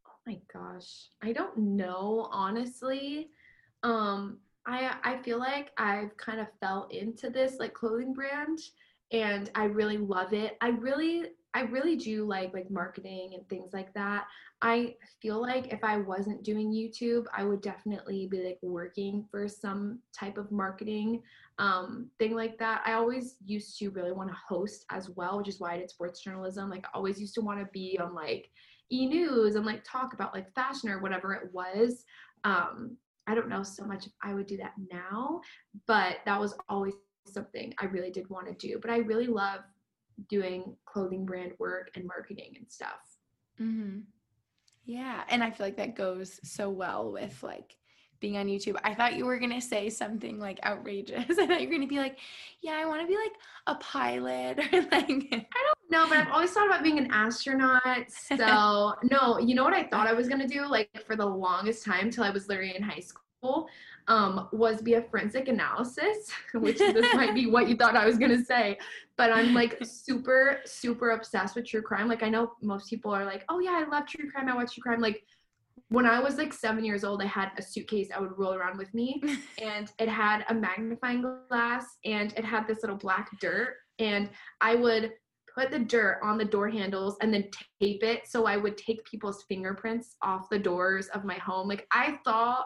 Oh my gosh. I don't know, honestly. I feel like I've kind of fell into this like clothing brand and I really love it. I really do like marketing and things like that. I feel like if I wasn't doing YouTube, I would definitely be like working for some type of marketing thing like that. I always used to really want to host as well, which is why I did sports journalism. Like I always used to want to be on like E! News and like talk about like fashion or whatever it was. I don't know so much if I would do that now, but that was always something I really did want to do. But I really love doing clothing brand work and marketing and stuff. Mm-hmm. Yeah. And I feel like that goes so well with like being on YouTube. I thought you were going to say something like outrageous. I thought you were going to be like, yeah, I want to be like a pilot or like. I don't know, but I've always thought about being an astronaut. So no, you know what I thought I was going to do like for the longest time till I was literally in high school was be a forensic analysis, which this might be what you thought I was going to say, but I'm like super, super obsessed with true crime. Like I know most people are like, oh yeah, I love true crime. I watch true crime. Like when I was like 7 years old, I had a suitcase I would roll around with me and it had a magnifying glass and it had this little black dirt and I would put the dirt on the door handles and then tape it. So I would take people's fingerprints off the doors of my home. Like I thought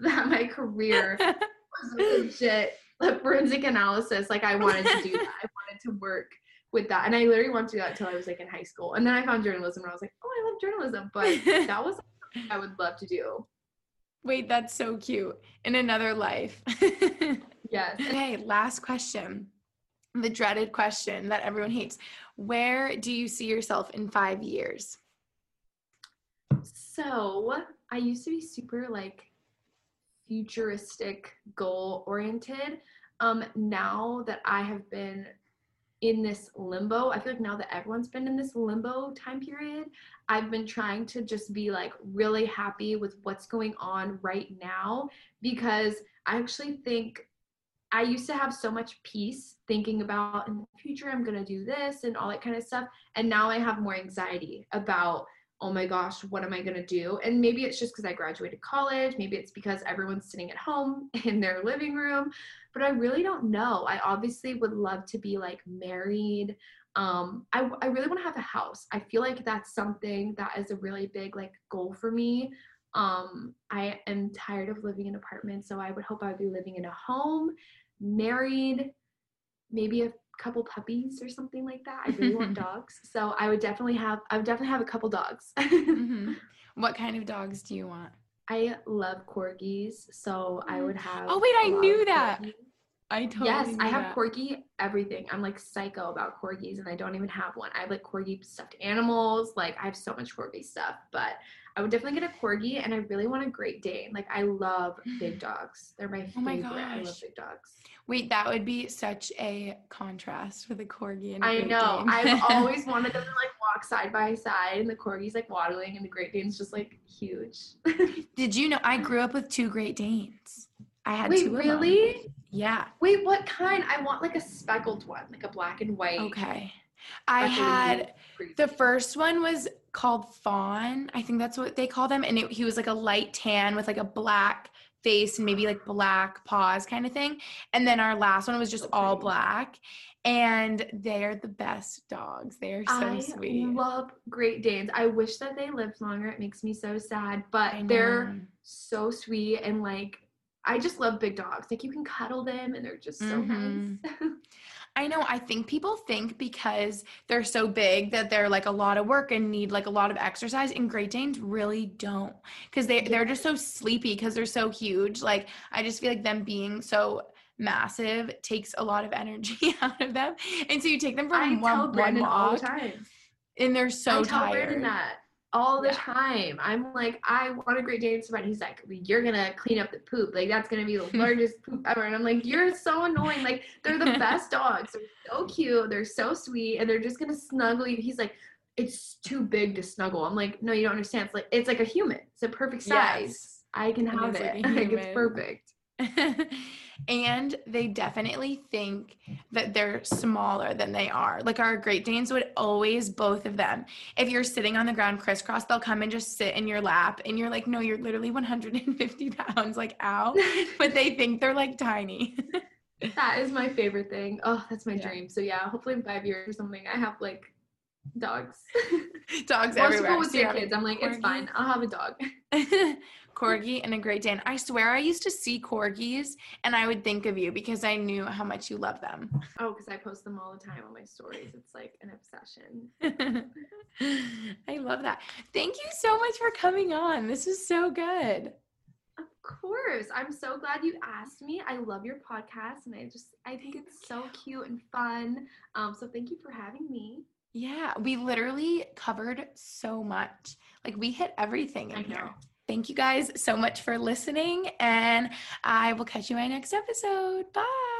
that my career was legit like forensic analysis. Like I wanted to do that. I wanted to work with that. And I literally wanted to do that until I was like in high school. And then I found journalism and I was like, oh, I love journalism. But that was something I would love to do. Wait, that's so cute. In another life. Yes. Okay, last question. The dreaded question that everyone hates. Where do you see yourself in 5 years? So I used to be super like futuristic, goal oriented. Now that I have been in this limbo, I feel like now that everyone's been in this limbo time period, I've been trying to just be like really happy with what's going on right now, because I actually think I used to have so much peace thinking about in the future, I'm going to do this and all that kind of stuff. And now I have more anxiety about, oh my gosh, what am I going to do? And maybe it's just because I graduated college. Maybe it's because everyone's sitting at home in their living room, but I really don't know. I obviously would love to be like married. I really want to have a house. I feel like that's something that is a really big like goal for me. I am tired of living in apartments, so I would hope I would be living in a home, married, maybe a couple puppies or something like that. I really want dogs. So I would definitely have a couple dogs. Mm-hmm. What kind of dogs do you want? I love corgis. So I would have. Oh wait, I knew that. Corgi. I totally Yes, I have that. Corgi everything. I'm like psycho about corgis and I don't even have one. I have like corgi stuffed animals. Like I have so much corgi stuff, but I would definitely get a corgi and I really want a Great Dane. Like I love big dogs. They're my favorite. Oh my gosh. I love big dogs. Wait, that would be such a contrast with a corgi and a Great Dane. I know. I've always wanted them to like walk side by side and the corgi's like waddling and the Great Dane's just like huge. Did you know I grew up with two Great Danes? I had Wait, two of really? Them. Yeah. Wait, what kind? I want like a speckled one, like a black and white. Okay. I had, the first one was called Fawn. I think that's what they call them. And he was like a light tan with like a black face and maybe like black paws kind of thing. And then our last one was just all black. And they are the best dogs. They are so sweet. I love Great Danes. I wish that they lived longer. It makes me so sad, but they're so sweet. And like, I just love big dogs. Like you can cuddle them and they're just so nice. I know. I think people think because they're so big that they're like a lot of work and need like a lot of exercise, and Great Danes really don't, because they're just so sleepy because they're so huge. Like I just feel like them being so massive takes a lot of energy out of them. And so you take them from one walk and they're so tired. All the time. I'm like, I want a great day with somebody. He's like, you're going to clean up the poop. Like, that's going to be the largest poop ever. And I'm like, you're so annoying. Like, they're the best dogs. They're so cute. They're so sweet. And they're just going to snuggle you. He's like, it's too big to snuggle. I'm like, no, you don't understand. It's like a human. It's a perfect size. Yes. I can have it. Like, it's perfect. And they definitely think that they're smaller than they are. Like, our Great Danes would always, both of them, if you're sitting on the ground crisscross, they'll come and just sit in your lap, and you're like, no, you're literally 150 pounds, like, ow. But they think they're like tiny. That is my favorite thing. Oh, that's my dream. So yeah, hopefully in 5 years or something, I have like dogs everywhere. People with their kids, I'm like, corgi. It's fine, I'll have a dog. Corgi and a Great Dane. I swear I used to see corgis and I would think of you because I knew how much you love them. Oh, because I post them all the time on my stories. It's like an obsession. I love that. Thank you so much for coming on. This is so good. Of course. I'm so glad you asked me. I love your podcast and I think it's so cute and fun. So thank you for having me. Yeah, we literally covered so much. Like, we hit everything in here. Thank you guys so much for listening, and I will catch you in my next episode. Bye.